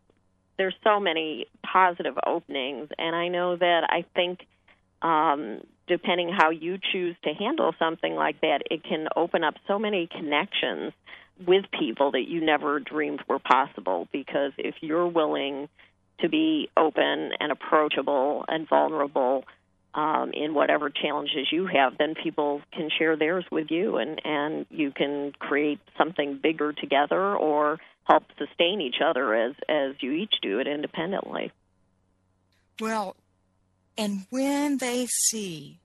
there's so many positive openings. And I know that I think, um, depending how you choose to handle something like that, it can open up so many connections with people that you never dreamed were possible. Because if you're willing to be open and approachable and vulnerable um, in whatever challenges you have, then people can share theirs with you, and, and you can create something bigger together or help sustain each other as, as you each do it independently. Well, and when they see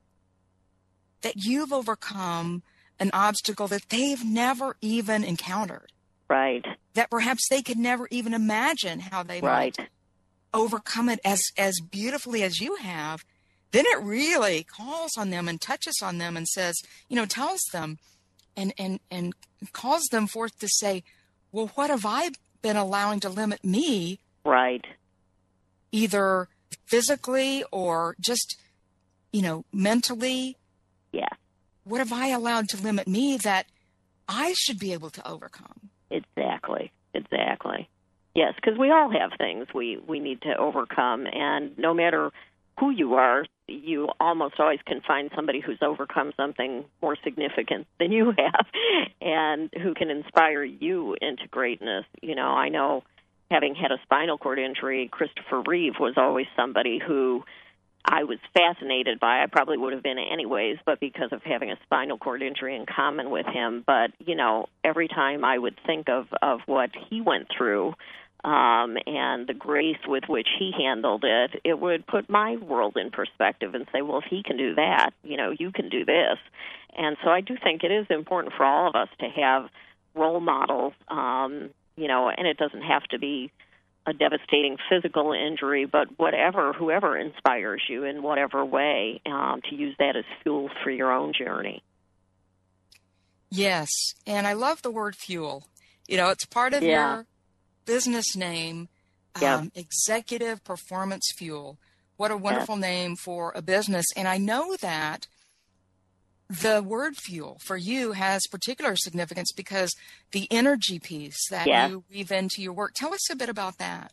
that you've overcome an obstacle that they've never even encountered, right? That perhaps they could never even imagine how they right. might overcome it as, as beautifully as you have, then it really calls on them and touches on them and says, you know, tells them and, and, and calls them forth to say, well, what have I been allowing to limit me? Right. Either physically or just, you know, mentally. Yeah. What have I allowed to limit me that I should be able to overcome? Exactly. Exactly. Yes, because we all have things we, we need to overcome. And no matter who you are, you almost always can find somebody who's overcome something more significant than you have and who can inspire you into greatness. You know, I know, having had a spinal cord injury, Christopher Reeve was always somebody who I was fascinated by. I probably would have been anyways, but because of having a spinal cord injury in common with him. But, you know, every time I would think of, of what he went through um, and the grace with which he handled it, it would put my world in perspective and say, well, if he can do that, you know, you can do this. And so I do think it is important for all of us to have role models, um you know, and it doesn't have to be a devastating physical injury, but whatever, whoever inspires you in whatever way, um, to use that as fuel for your own journey. Yes. And I love the word fuel. You know, it's part of yeah. your business name, um, yeah. Executive Performance Fuel. What a wonderful yeah. name for a business. And I know that the word fuel for you has particular significance because the energy piece that yeah. you weave into your work. Tell us a bit about that.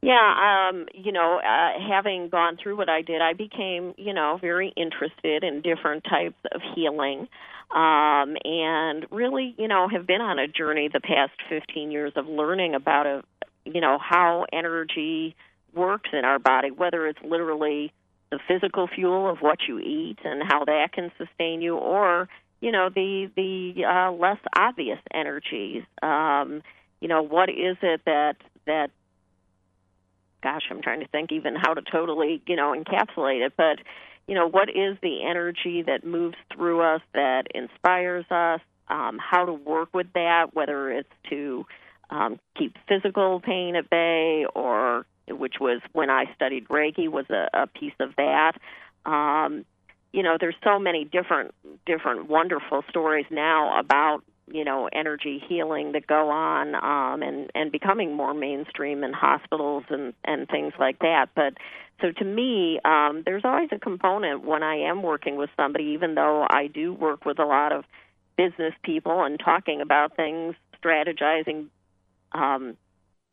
Yeah, um, you know, uh, having gone through what I did, I became, you know, very interested in different types of healing um, and really, you know, have been on a journey the past fifteen years of learning about, a, you know, how energy works in our body, whether it's literally the physical fuel of what you eat and how that can sustain you, or, you know, the the uh, less obvious energies. Um, you know, what is it that, that, gosh, I'm trying to think even how to totally, you know, encapsulate it, but, you know, what is the energy that moves through us, that inspires us, um, how to work with that, whether it's to um, keep physical pain at bay or, which was when I studied Reiki, was a, a piece of that. Um, you know, there's so many different, different wonderful stories now about, you know, energy healing that go on um, and, and becoming more mainstream in hospitals and, and things like that. But so to me, um, there's always a component when I am working with somebody, even though I do work with a lot of business people and talking about things, strategizing, um,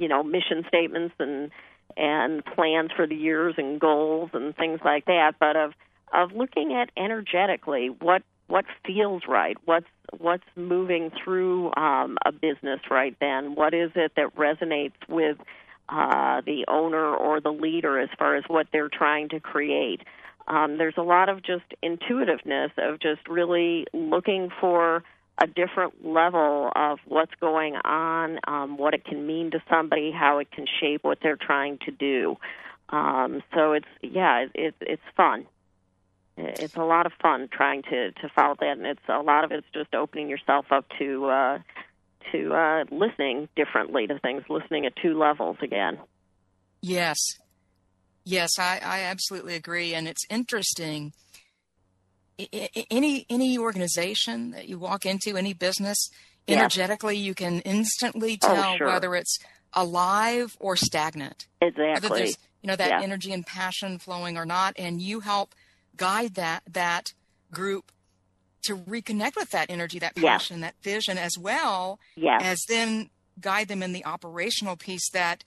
you know, mission statements and and plans for the years and goals and things like that, but of of looking at energetically what what feels right, what's what's moving through um, a business right then, what is it that resonates with uh, the owner or the leader as far as what they're trying to create. Um, there's a lot of just intuitiveness of just really looking for a different level of what's going on, um, what it can mean to somebody, how it can shape what they're trying to do. Um, so it's, yeah, it, it's fun. It's a lot of fun trying to, to follow that, and it's a lot of it's just opening yourself up to uh, to uh, listening differently to things, listening at two levels again. Yes. Yes, I, I absolutely agree, and it's interesting. I, I, any any organization that you walk into, any business, yeah. energetically, you can instantly tell oh, sure. whether it's alive or stagnant. Exactly. Whether there's, you know, that yeah. energy and passion flowing or not, and you help guide that that group to reconnect with that energy, that passion, yeah. that vision, as well yeah. as then guide them in the operational piece that.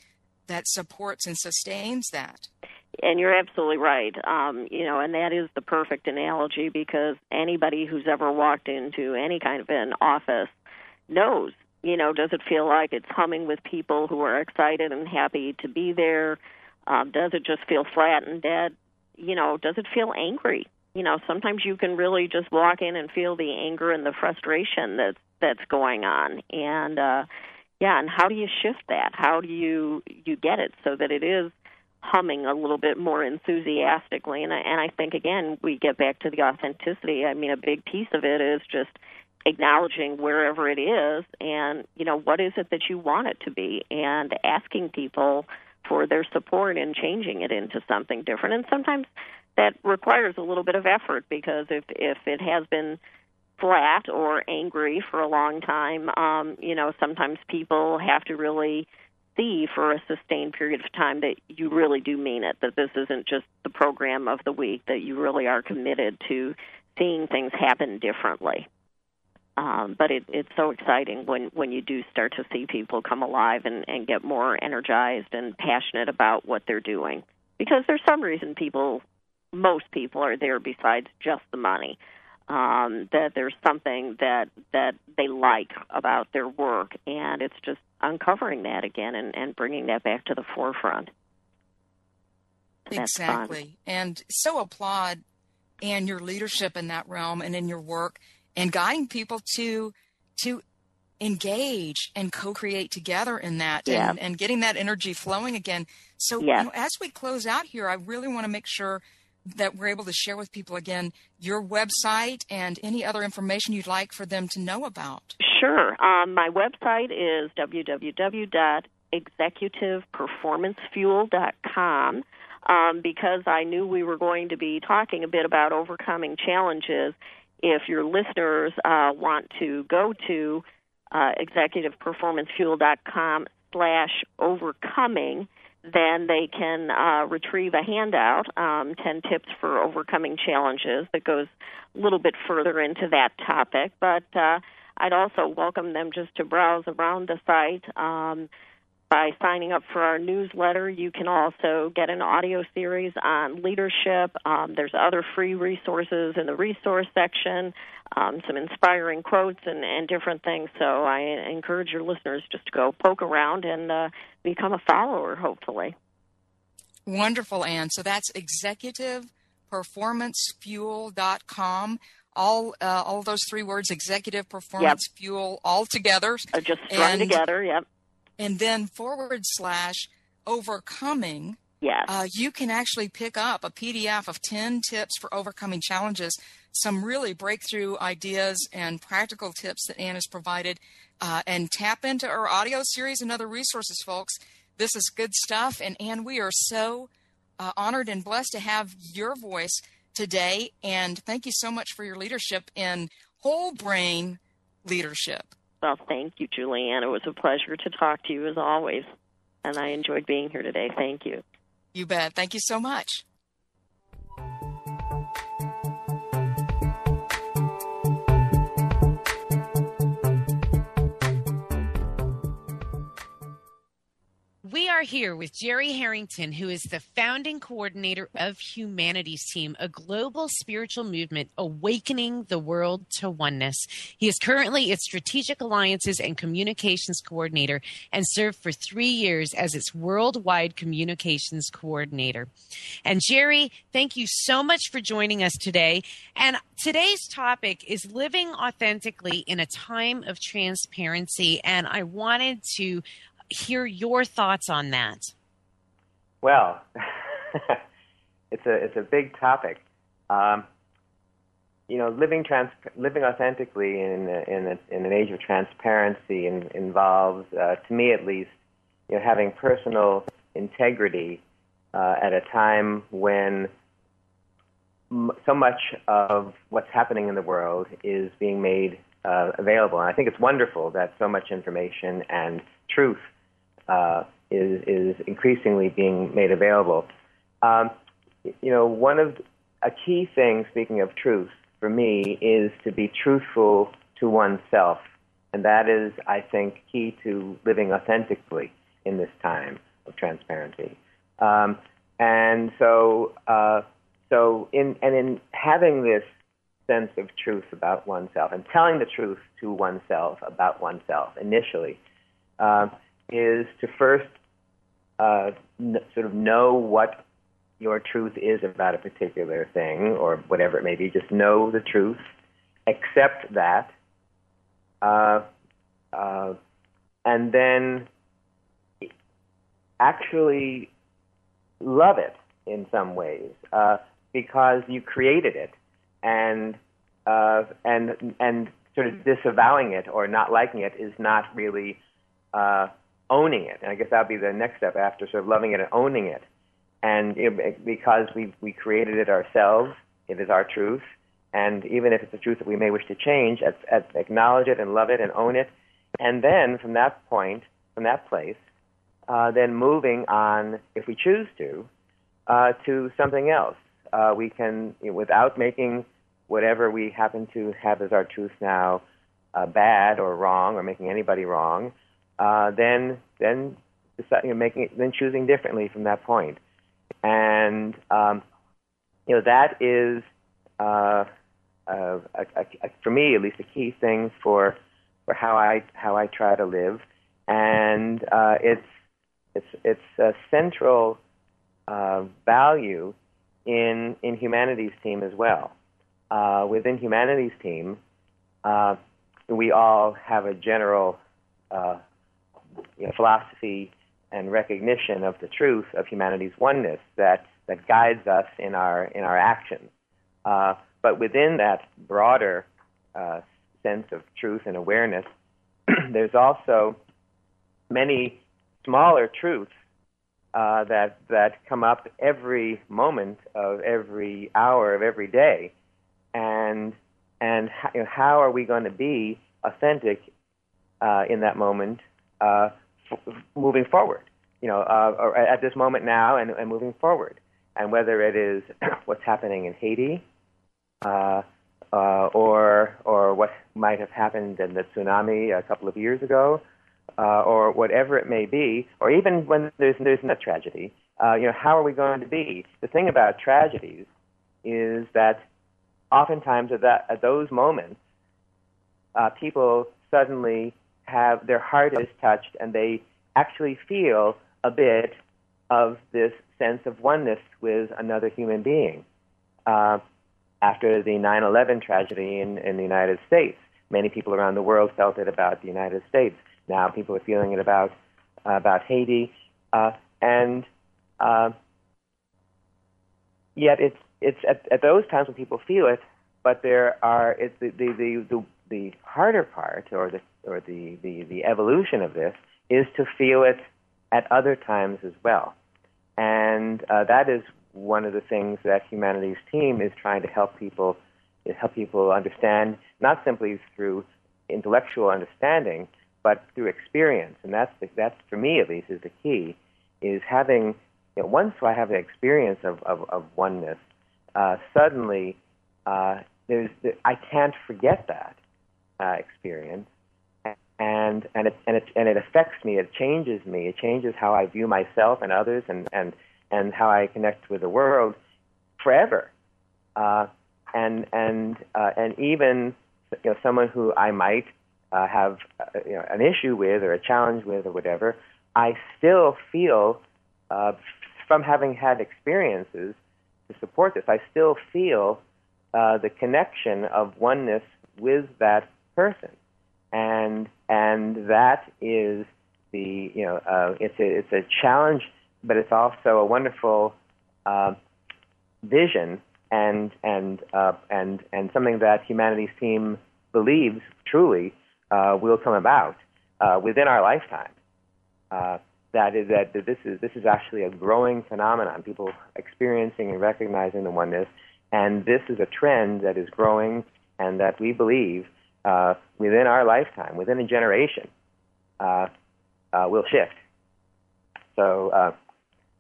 that supports and sustains that. And you're absolutely right. Um, you know, and that is the perfect analogy, because anybody who's ever walked into any kind of an office knows, you know, does it feel like it's humming with people who are excited and happy to be there? Um, does it just feel flat and dead? You know, does it feel angry? You know, sometimes you can really just walk in and feel the anger and the frustration that's, that's going on. And, uh, Yeah, and how do you shift that? How do you you get it so that it is humming a little bit more enthusiastically? And I, and I think, again, we get back to the authenticity. I mean, a big piece of it is just acknowledging wherever it is and, you know, what is it that you want it to be, and asking people for their support in changing it into something different. And sometimes that requires a little bit of effort, because if, if it has been flat or angry for a long time, um, you know, sometimes people have to really see for a sustained period of time that you really do mean it, that this isn't just the program of the week, that you really are committed to seeing things happen differently. Um, but it, it's so exciting when, when you do start to see people come alive and, and get more energized and passionate about what they're doing. Because there's some reason people, most people are there besides just the money. Um, that there's something that that they like about their work, and it's just uncovering that again and, and bringing that back to the forefront. And exactly. And so applaud and your leadership in that realm and in your work, and guiding people to to engage and co-create together in that yeah. and, and getting that energy flowing again. So yeah. you know, as we close out here, I really want to make sure that we're able to share with people again your website and any other information you'd like for them to know about. Sure. Um, my website is w w w dot executive performance fuel dot com, um, because I knew we were going to be talking a bit about overcoming challenges. If your listeners uh, want to go to uh, executive performance fuel dot com slash overcoming, then they can uh, retrieve a handout, um, ten tips for overcoming challenges, that goes a little bit further into that topic. But uh, I'd also welcome them just to browse around the site. Um, by signing up for our newsletter, you can also get an audio series on leadership. Um, there's other free resources in the resource section, um, some inspiring quotes and, and different things. So I encourage your listeners just to go poke around and uh, become a follower, hopefully. Wonderful, Ann. So that's executive performance fuel dot com. All uh, all those three words, executive performance yep. fuel, all together. Or just thrown and- together, yep. And then forward slash overcoming, yes. uh, you can actually pick up a P D F of ten tips for overcoming challenges, some really breakthrough ideas and practical tips that Ann has provided, uh, and tap into our audio series and other resources, folks. This is good stuff. And Ann, we are so uh, honored and blessed to have your voice today. And thank you so much for your leadership in whole brain leadership. Well, thank you, Julianne. It was a pleasure to talk to you as always, and I enjoyed being here today. Thank you. You bet. Thank you so much. are here with Jerry Harrington, who is the founding coordinator of Humanity's Team, a global spiritual movement awakening the world to oneness. He is currently its strategic alliances and communications coordinator and served for three years as its worldwide communications coordinator. And Jerry, thank you so much for joining us today. And today's topic is living authentically in a time of transparency. And I wanted to hear your thoughts on that. Well, it's a it's a big topic. Um, you know, living trans living authentically in a, in, a, in an age of transparency in, involves, uh, to me at least, you know, having personal integrity uh, at a time when m- so much of what's happening in the world is being made uh, available. And I think it's wonderful that so much information and truth Uh, is is increasingly being made available. Um, you know, one of a key thing, speaking of truth, for me is to be truthful to oneself, and that is, I think, key to living authentically in this time of transparency. Um, and so, uh, so in and in having this sense of truth about oneself and telling the truth to oneself about oneself initially. Uh, is to first uh, n- sort of know what your truth is about a particular thing or whatever it may be. Just know the truth, accept that, uh, uh, and then actually love it in some ways uh, because you created it, and uh, and and sort of disavowing it or not liking it is not really Uh, owning it, and I guess that would be the next step after sort of loving it and owning it. And it, because we we created it ourselves, it is our truth, and even if it's a truth that we may wish to change, at, at acknowledge it and love it and own it, and then from that point, from that place, uh, then moving on, if we choose to, uh, to something else. Uh, we can, you know, without making whatever we happen to have as our truth now uh, bad or wrong or making anybody wrong, Uh, then, then deciding, you know, making it, then choosing differently from that point, and um, you know that is, uh, uh, a, a, a, for me at least, a key thing for for how I how I try to live, and uh, it's it's it's a central uh, value in in Humanity's Team as well. Uh, within Humanity's Team, uh, we all have a general Uh, You know, philosophy and recognition of the truth of humanity's oneness that, that guides us in our in our actions. Uh, but within that broader uh, sense of truth and awareness, there's also many smaller truths uh, that that come up every moment of every hour of every day, and and you know, how are we going to be authentic uh, in that moment? Uh, f- moving forward, you know, uh, or at this moment now and, and moving forward. And whether it is what's happening in Haiti uh, uh, or or what might have happened in the tsunami a couple of years ago uh, or whatever it may be, or even when there's, there's no tragedy, uh, you know, how are we going to be? The thing about tragedies is that oftentimes at, that, at those moments, uh, people suddenly have their heart is touched, and they actually feel a bit of this sense of oneness with another human being. Uh, after the nine eleven tragedy in, in the United States, many people around the world felt it about the United States. Now people are feeling it about uh, about Haiti, uh, and uh, yet it's it's at, at those times when people feel it. But there are it's the the the, the, the harder part, or the or the, the, the evolution of this, is to feel it at other times as well. And uh, that is one of the things that Humanity's Team is trying to help people help people understand, not simply through intellectual understanding, but through experience. And that's, the, that's for me at least, is the key, is having, you know, once I have the experience of, of, of oneness, uh, suddenly uh, there's I can't forget that uh, experience. and and it and it and it affects me. It changes me. It changes how I view myself and others, and and and how I connect with the world forever. Uh, and and uh, and even you know someone who I might uh, have uh, you know, an issue with or a challenge with or whatever, I still feel uh, from having had experiences to support this. I still feel uh, the connection of oneness with that person. And and that is the you know uh, it's a it's a challenge, but it's also a wonderful uh, vision and and uh, and and something that Humanity's Team believes truly uh, will come about uh, within our lifetime. Uh, that is that this is this is actually a growing phenomenon. People experiencing and recognizing the oneness, and this is a trend that is growing, and that we believe. Uh, within our lifetime, within a generation, uh, uh, will shift. So, uh,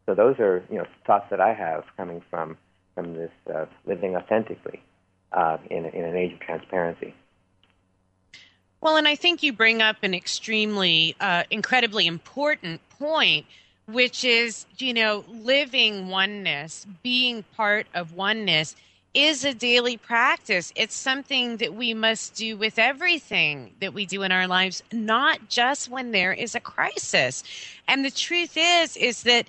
so those are you know thoughts that I have coming from from this uh, living authentically uh, in in an age of transparency. Well, and I think you bring up an extremely, uh, incredibly important point, which is you know living oneness, being part of oneness. Is a daily practice. It's something that we must do with everything that we do in our lives, not just when there is a crisis. And the truth is, is that,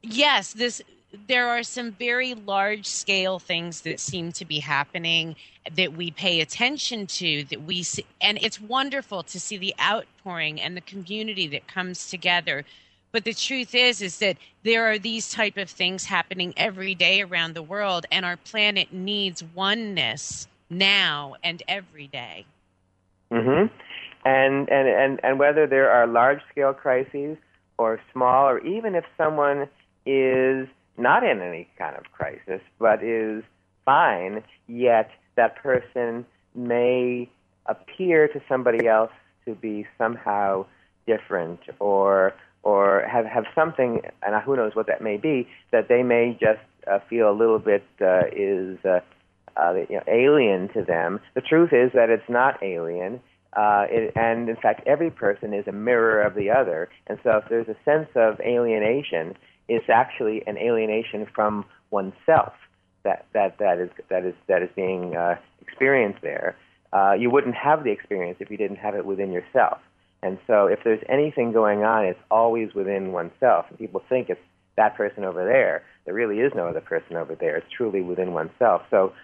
yes, this there are some very large-scale things that seem to be happening that we pay attention to, that we see, and it's wonderful to see the outpouring and the community that comes together. But the truth is, is that there are these type of things happening every day around the world, and our planet needs oneness now and every day. Mm-hmm. And, and, and, and whether there are large-scale crises or small, or even if someone is not in any kind of crisis but is fine, yet that person may appear to somebody else to be somehow different or... or have, have something, and who knows what that may be, that they may just uh, feel a little bit uh, is uh, uh, you know, alien to them. The truth is that it's not alien, uh, it, and in fact, every person is a mirror of the other. And so if there's a sense of alienation, it's actually an alienation from oneself that, that, that, is, that, is, that is being uh, experienced there. Uh, you wouldn't have the experience if you didn't have it within yourself. And so if there's anything going on, it's always within oneself. And people think it's that person over there. There really is no other person over there. It's truly within oneself. So,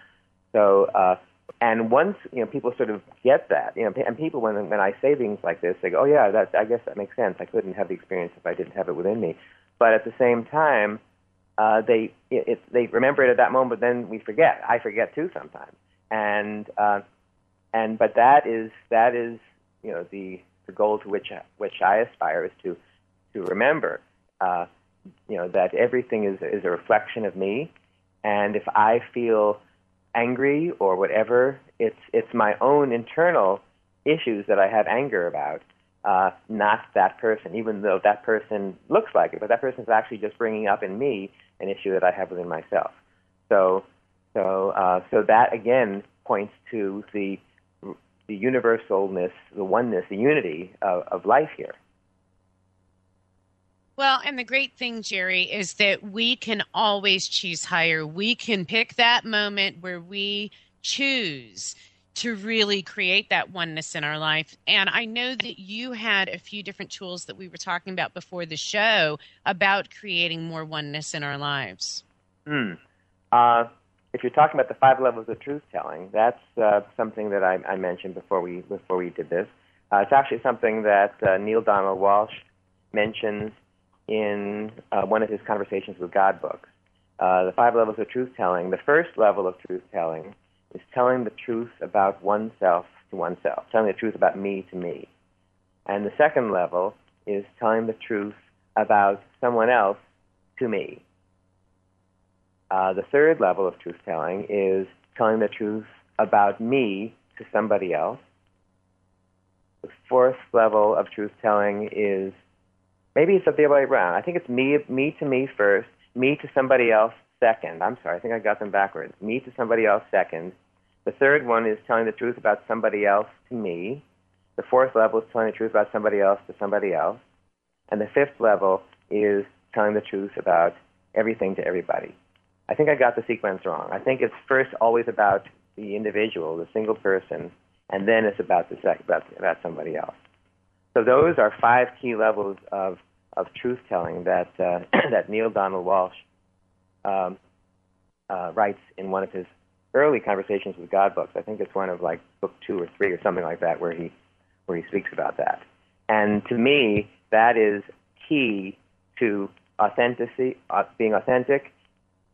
so uh, and once, you know, people sort of get that. You know, and people, when when I say things like this, they go, oh, yeah, that, I guess that makes sense. I couldn't have the experience if I didn't have it within me. But at the same time, uh, they it, it, they remember it at that moment, but then we forget. I forget, too, sometimes. And, uh, and but that is that is, you know, the... the goal to which which I aspire is to to remember, uh, you know, that everything is is a reflection of me, and if I feel angry or whatever, it's it's my own internal issues that I have anger about, uh, not that person. Even though that person looks like it, but that person is actually just bringing up in me an issue that I have within myself. So so uh, so that again points to the. the universalness, the oneness, the unity of, of life here. Well, and the great thing, Jerry, is that we can always choose higher. We can pick that moment where we choose to really create that oneness in our life. And I know that you had a few different tools that we were talking about before the show about creating more oneness in our lives. Mm. Uh If you're talking about the five levels of truth-telling, that's uh, something that I, I mentioned before we before we did this. Uh, it's actually something that uh, Neil Donald Walsh mentions in uh, one of his Conversations with God books. Uh, the five levels of truth-telling, the first level of truth-telling is telling the truth about oneself to oneself, telling the truth about me to me. And the second level is telling the truth about someone else to me. Uh, the third level of truth-telling is telling the truth about me to somebody else. The fourth level of truth-telling is, maybe it's the other way around. I think it's me me to me first, me to somebody else second. I'm sorry, I think I got them backwards. Me to somebody else second. The third one is telling the truth about somebody else to me. The fourth level is telling the truth about somebody else to somebody else. And the fifth level is telling the truth about everything to everybody. I think I got the sequence wrong. I think it's first always about the individual, the single person, and then it's about the sec- about, about somebody else. So those are five key levels of, of truth-telling that uh, that Neil Donald Walsh um, uh, writes in one of his early Conversations with God books. I think it's one of like book two or three or something like that where he where he speaks about that. And to me, that is key to authenticity, uh, being authentic,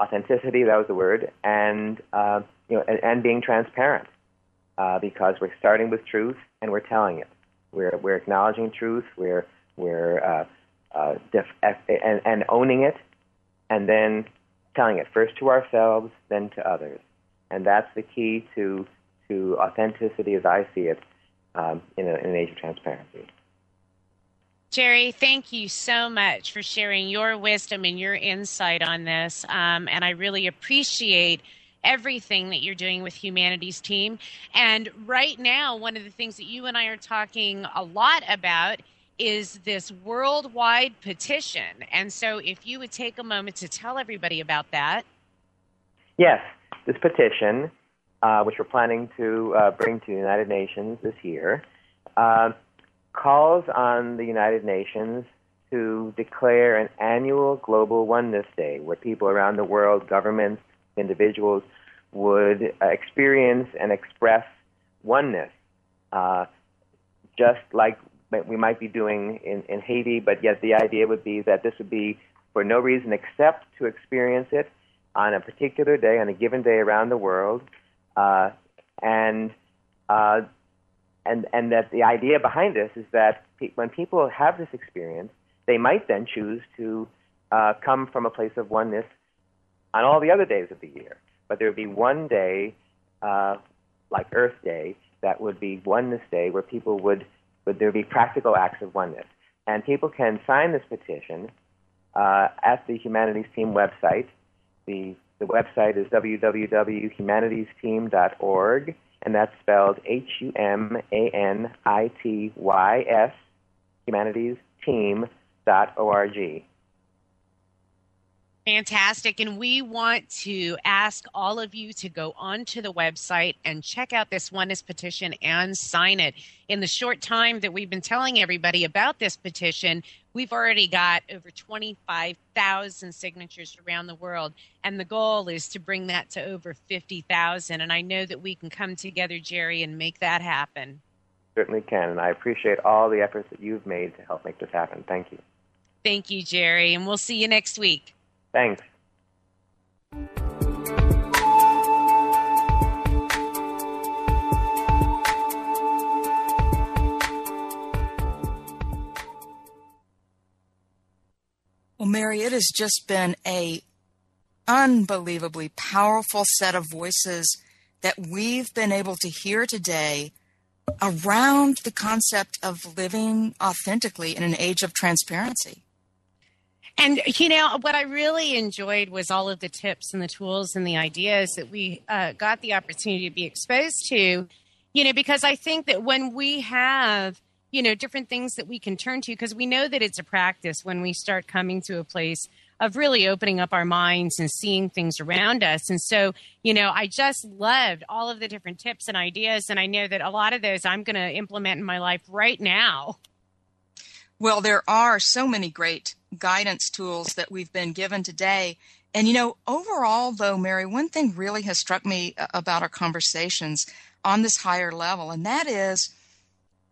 authenticity, that was the word, and uh, you know, and, and being transparent, uh, because we're starting with truth and we're telling it. We're we're acknowledging truth. We're we're uh, uh, def- and and owning it, and then telling it first to ourselves, then to others. And that's the key to to authenticity, as I see it, um, in, a, in an age of transparency. Jerry, thank you so much for sharing your wisdom and your insight on this, um, and I really appreciate everything that you're doing with Humanity's Team. And right now, one of the things that you and I are talking a lot about is this worldwide petition. And so if you would take a moment to tell everybody about that. Yes, this petition, uh, which we're planning to uh, bring to the United Nations this year, uh, calls on the United Nations to declare an annual Global Oneness Day where people around the world, governments, individuals would uh, experience and express oneness, uh, just like we might be doing in, in Haiti, but yet the idea would be that this would be for no reason except to experience it on a particular day, on a given day around the world, uh, and uh, and and that the idea behind this is that pe- when people have this experience, they might then choose to uh, come from a place of oneness on all the other days of the year. But there would be one day, uh, like Earth Day, that would be Oneness Day, where people would, would there would be practical acts of oneness. And people can sign this petition uh, at the Humanities Team website. The, the website is w w w dot humanities team dot org, and that's spelled H U M A N I T Y S, humanities team dot org. Fantastic. And we want to ask all of you to go onto the website and check out this Oneness petition and sign it. In the short time that we've been telling everybody about this petition, we've already got over twenty-five thousand signatures around the world. And the goal is to bring that to over fifty thousand. And I know that we can come together, Jerry, and make that happen. Certainly can. And I appreciate all the efforts that you've made to help make this happen. Thank you. Thank you, Jerry. And we'll see you next week. Thanks. Well, Mary, it has just been an unbelievably powerful set of voices that we've been able to hear today around the concept of living authentically in an age of transparency. And, you know, what I really enjoyed was all of the tips and the tools and the ideas that we uh, got the opportunity to be exposed to, you know, because I think that when we have, you know, different things that we can turn to, because we know that it's a practice when we start coming to a place of really opening up our minds and seeing things around us. And so, you know, I just loved all of the different tips and ideas. And I know that a lot of those I'm going to implement in my life right now. Well, there are so many great guidance tools that we've been given today. And, you know, overall, though, Mary, one thing really has struck me about our conversations on this higher level, and that is,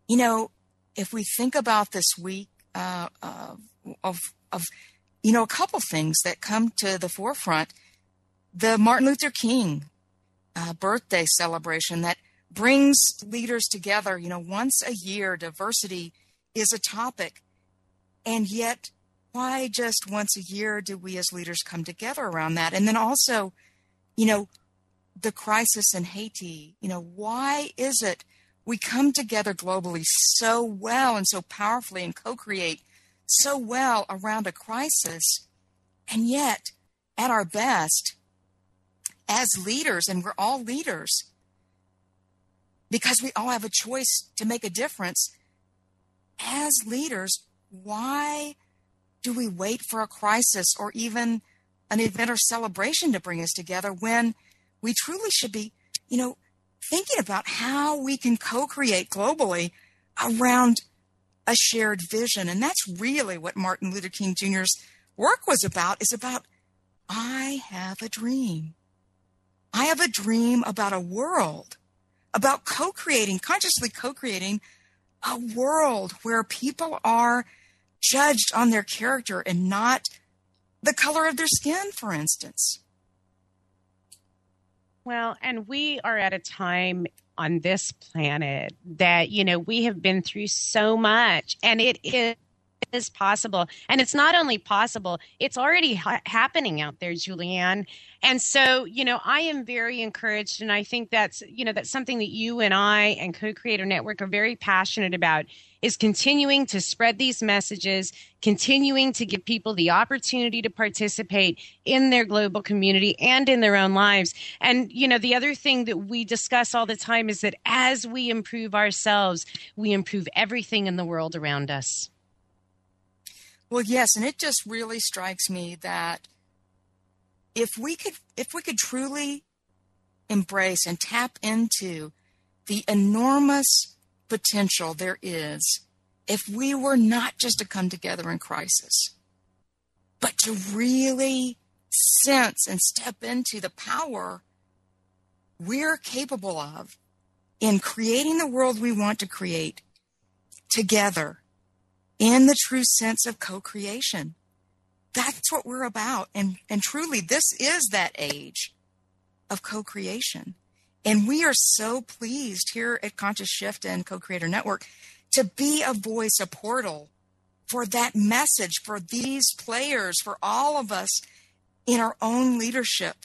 you know, if we think about this week uh, uh, of, of, you know, a couple things that come to the forefront, the Martin Luther King uh, birthday celebration that brings leaders together, you know, once a year, diversity is a topic, and yet why just once a year do we as leaders come together around that? And then also, you know, the crisis in Haiti, you know, why is it we come together globally so well and so powerfully and co-create so well around a crisis, and yet at our best as leaders, and we're all leaders, because we all have a choice to make a difference. As leaders, why do we wait for a crisis or even an event or celebration to bring us together when we truly should be, you know, thinking about how we can co-create globally around a shared vision? And that's really what Martin Luther King Junior's work was about, is about, I have a dream. I have a dream about a world, about co-creating, consciously co-creating a world where people are judged on their character and not the color of their skin, for instance. Well, and we are at a time on this planet that, you know, we have been through so much, and it is is possible. And it's not only possible, it's already ha- happening out there, Julianne. And so, you know, I am very encouraged. And I think that's, you know, that's something that you and I and Co-Creator Network are very passionate about, is continuing to spread these messages, continuing to give people the opportunity to participate in their global community and in their own lives. And, you know, the other thing that we discuss all the time is that as we improve ourselves, we improve everything in the world around us. Well, yes, and it just really strikes me that if we could if we could truly embrace and tap into the enormous potential there is, if we were not just to come together in crisis, but to really sense and step into the power we're capable of in creating the world we want to create together, in the true sense of co-creation. That's what we're about. And, and truly, this is that age of co-creation. And we are so pleased here at Conscious Shift and Co-Creator Network to be a voice, a portal for that message, for these players, for all of us in our own leadership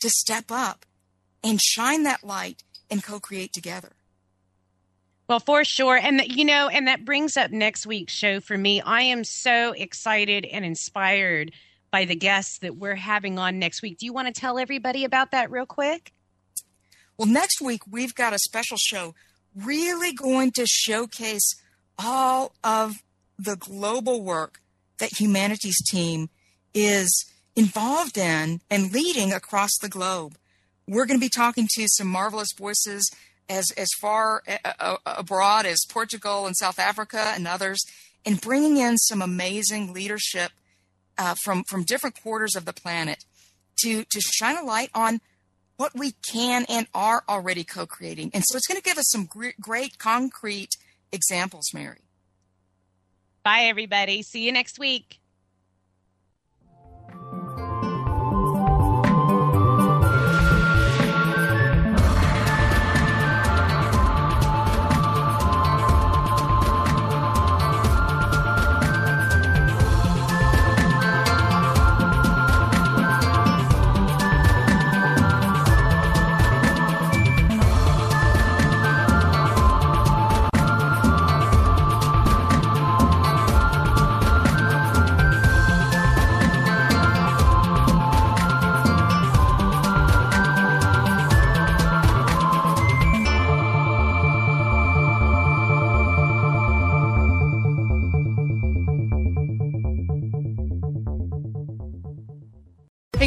to step up and shine that light and co-create together. Well, for sure. And, you know, and that brings up next week's show for me. I am so excited and inspired by the guests that we're having on next week. Do you want to tell everybody about that real quick? Well, next week, we've got a special show really going to showcase all of the global work that Humanity's Team is involved in and leading across the globe. We're going to be talking to some marvelous voices as as far a, a, abroad as Portugal and South Africa and others, and bringing in some amazing leadership uh, from, from different quarters of the planet to, to shine a light on what we can and are already co-creating. And so it's going to give us some gr- great concrete examples, Mary. Bye, everybody. See you next week. Hey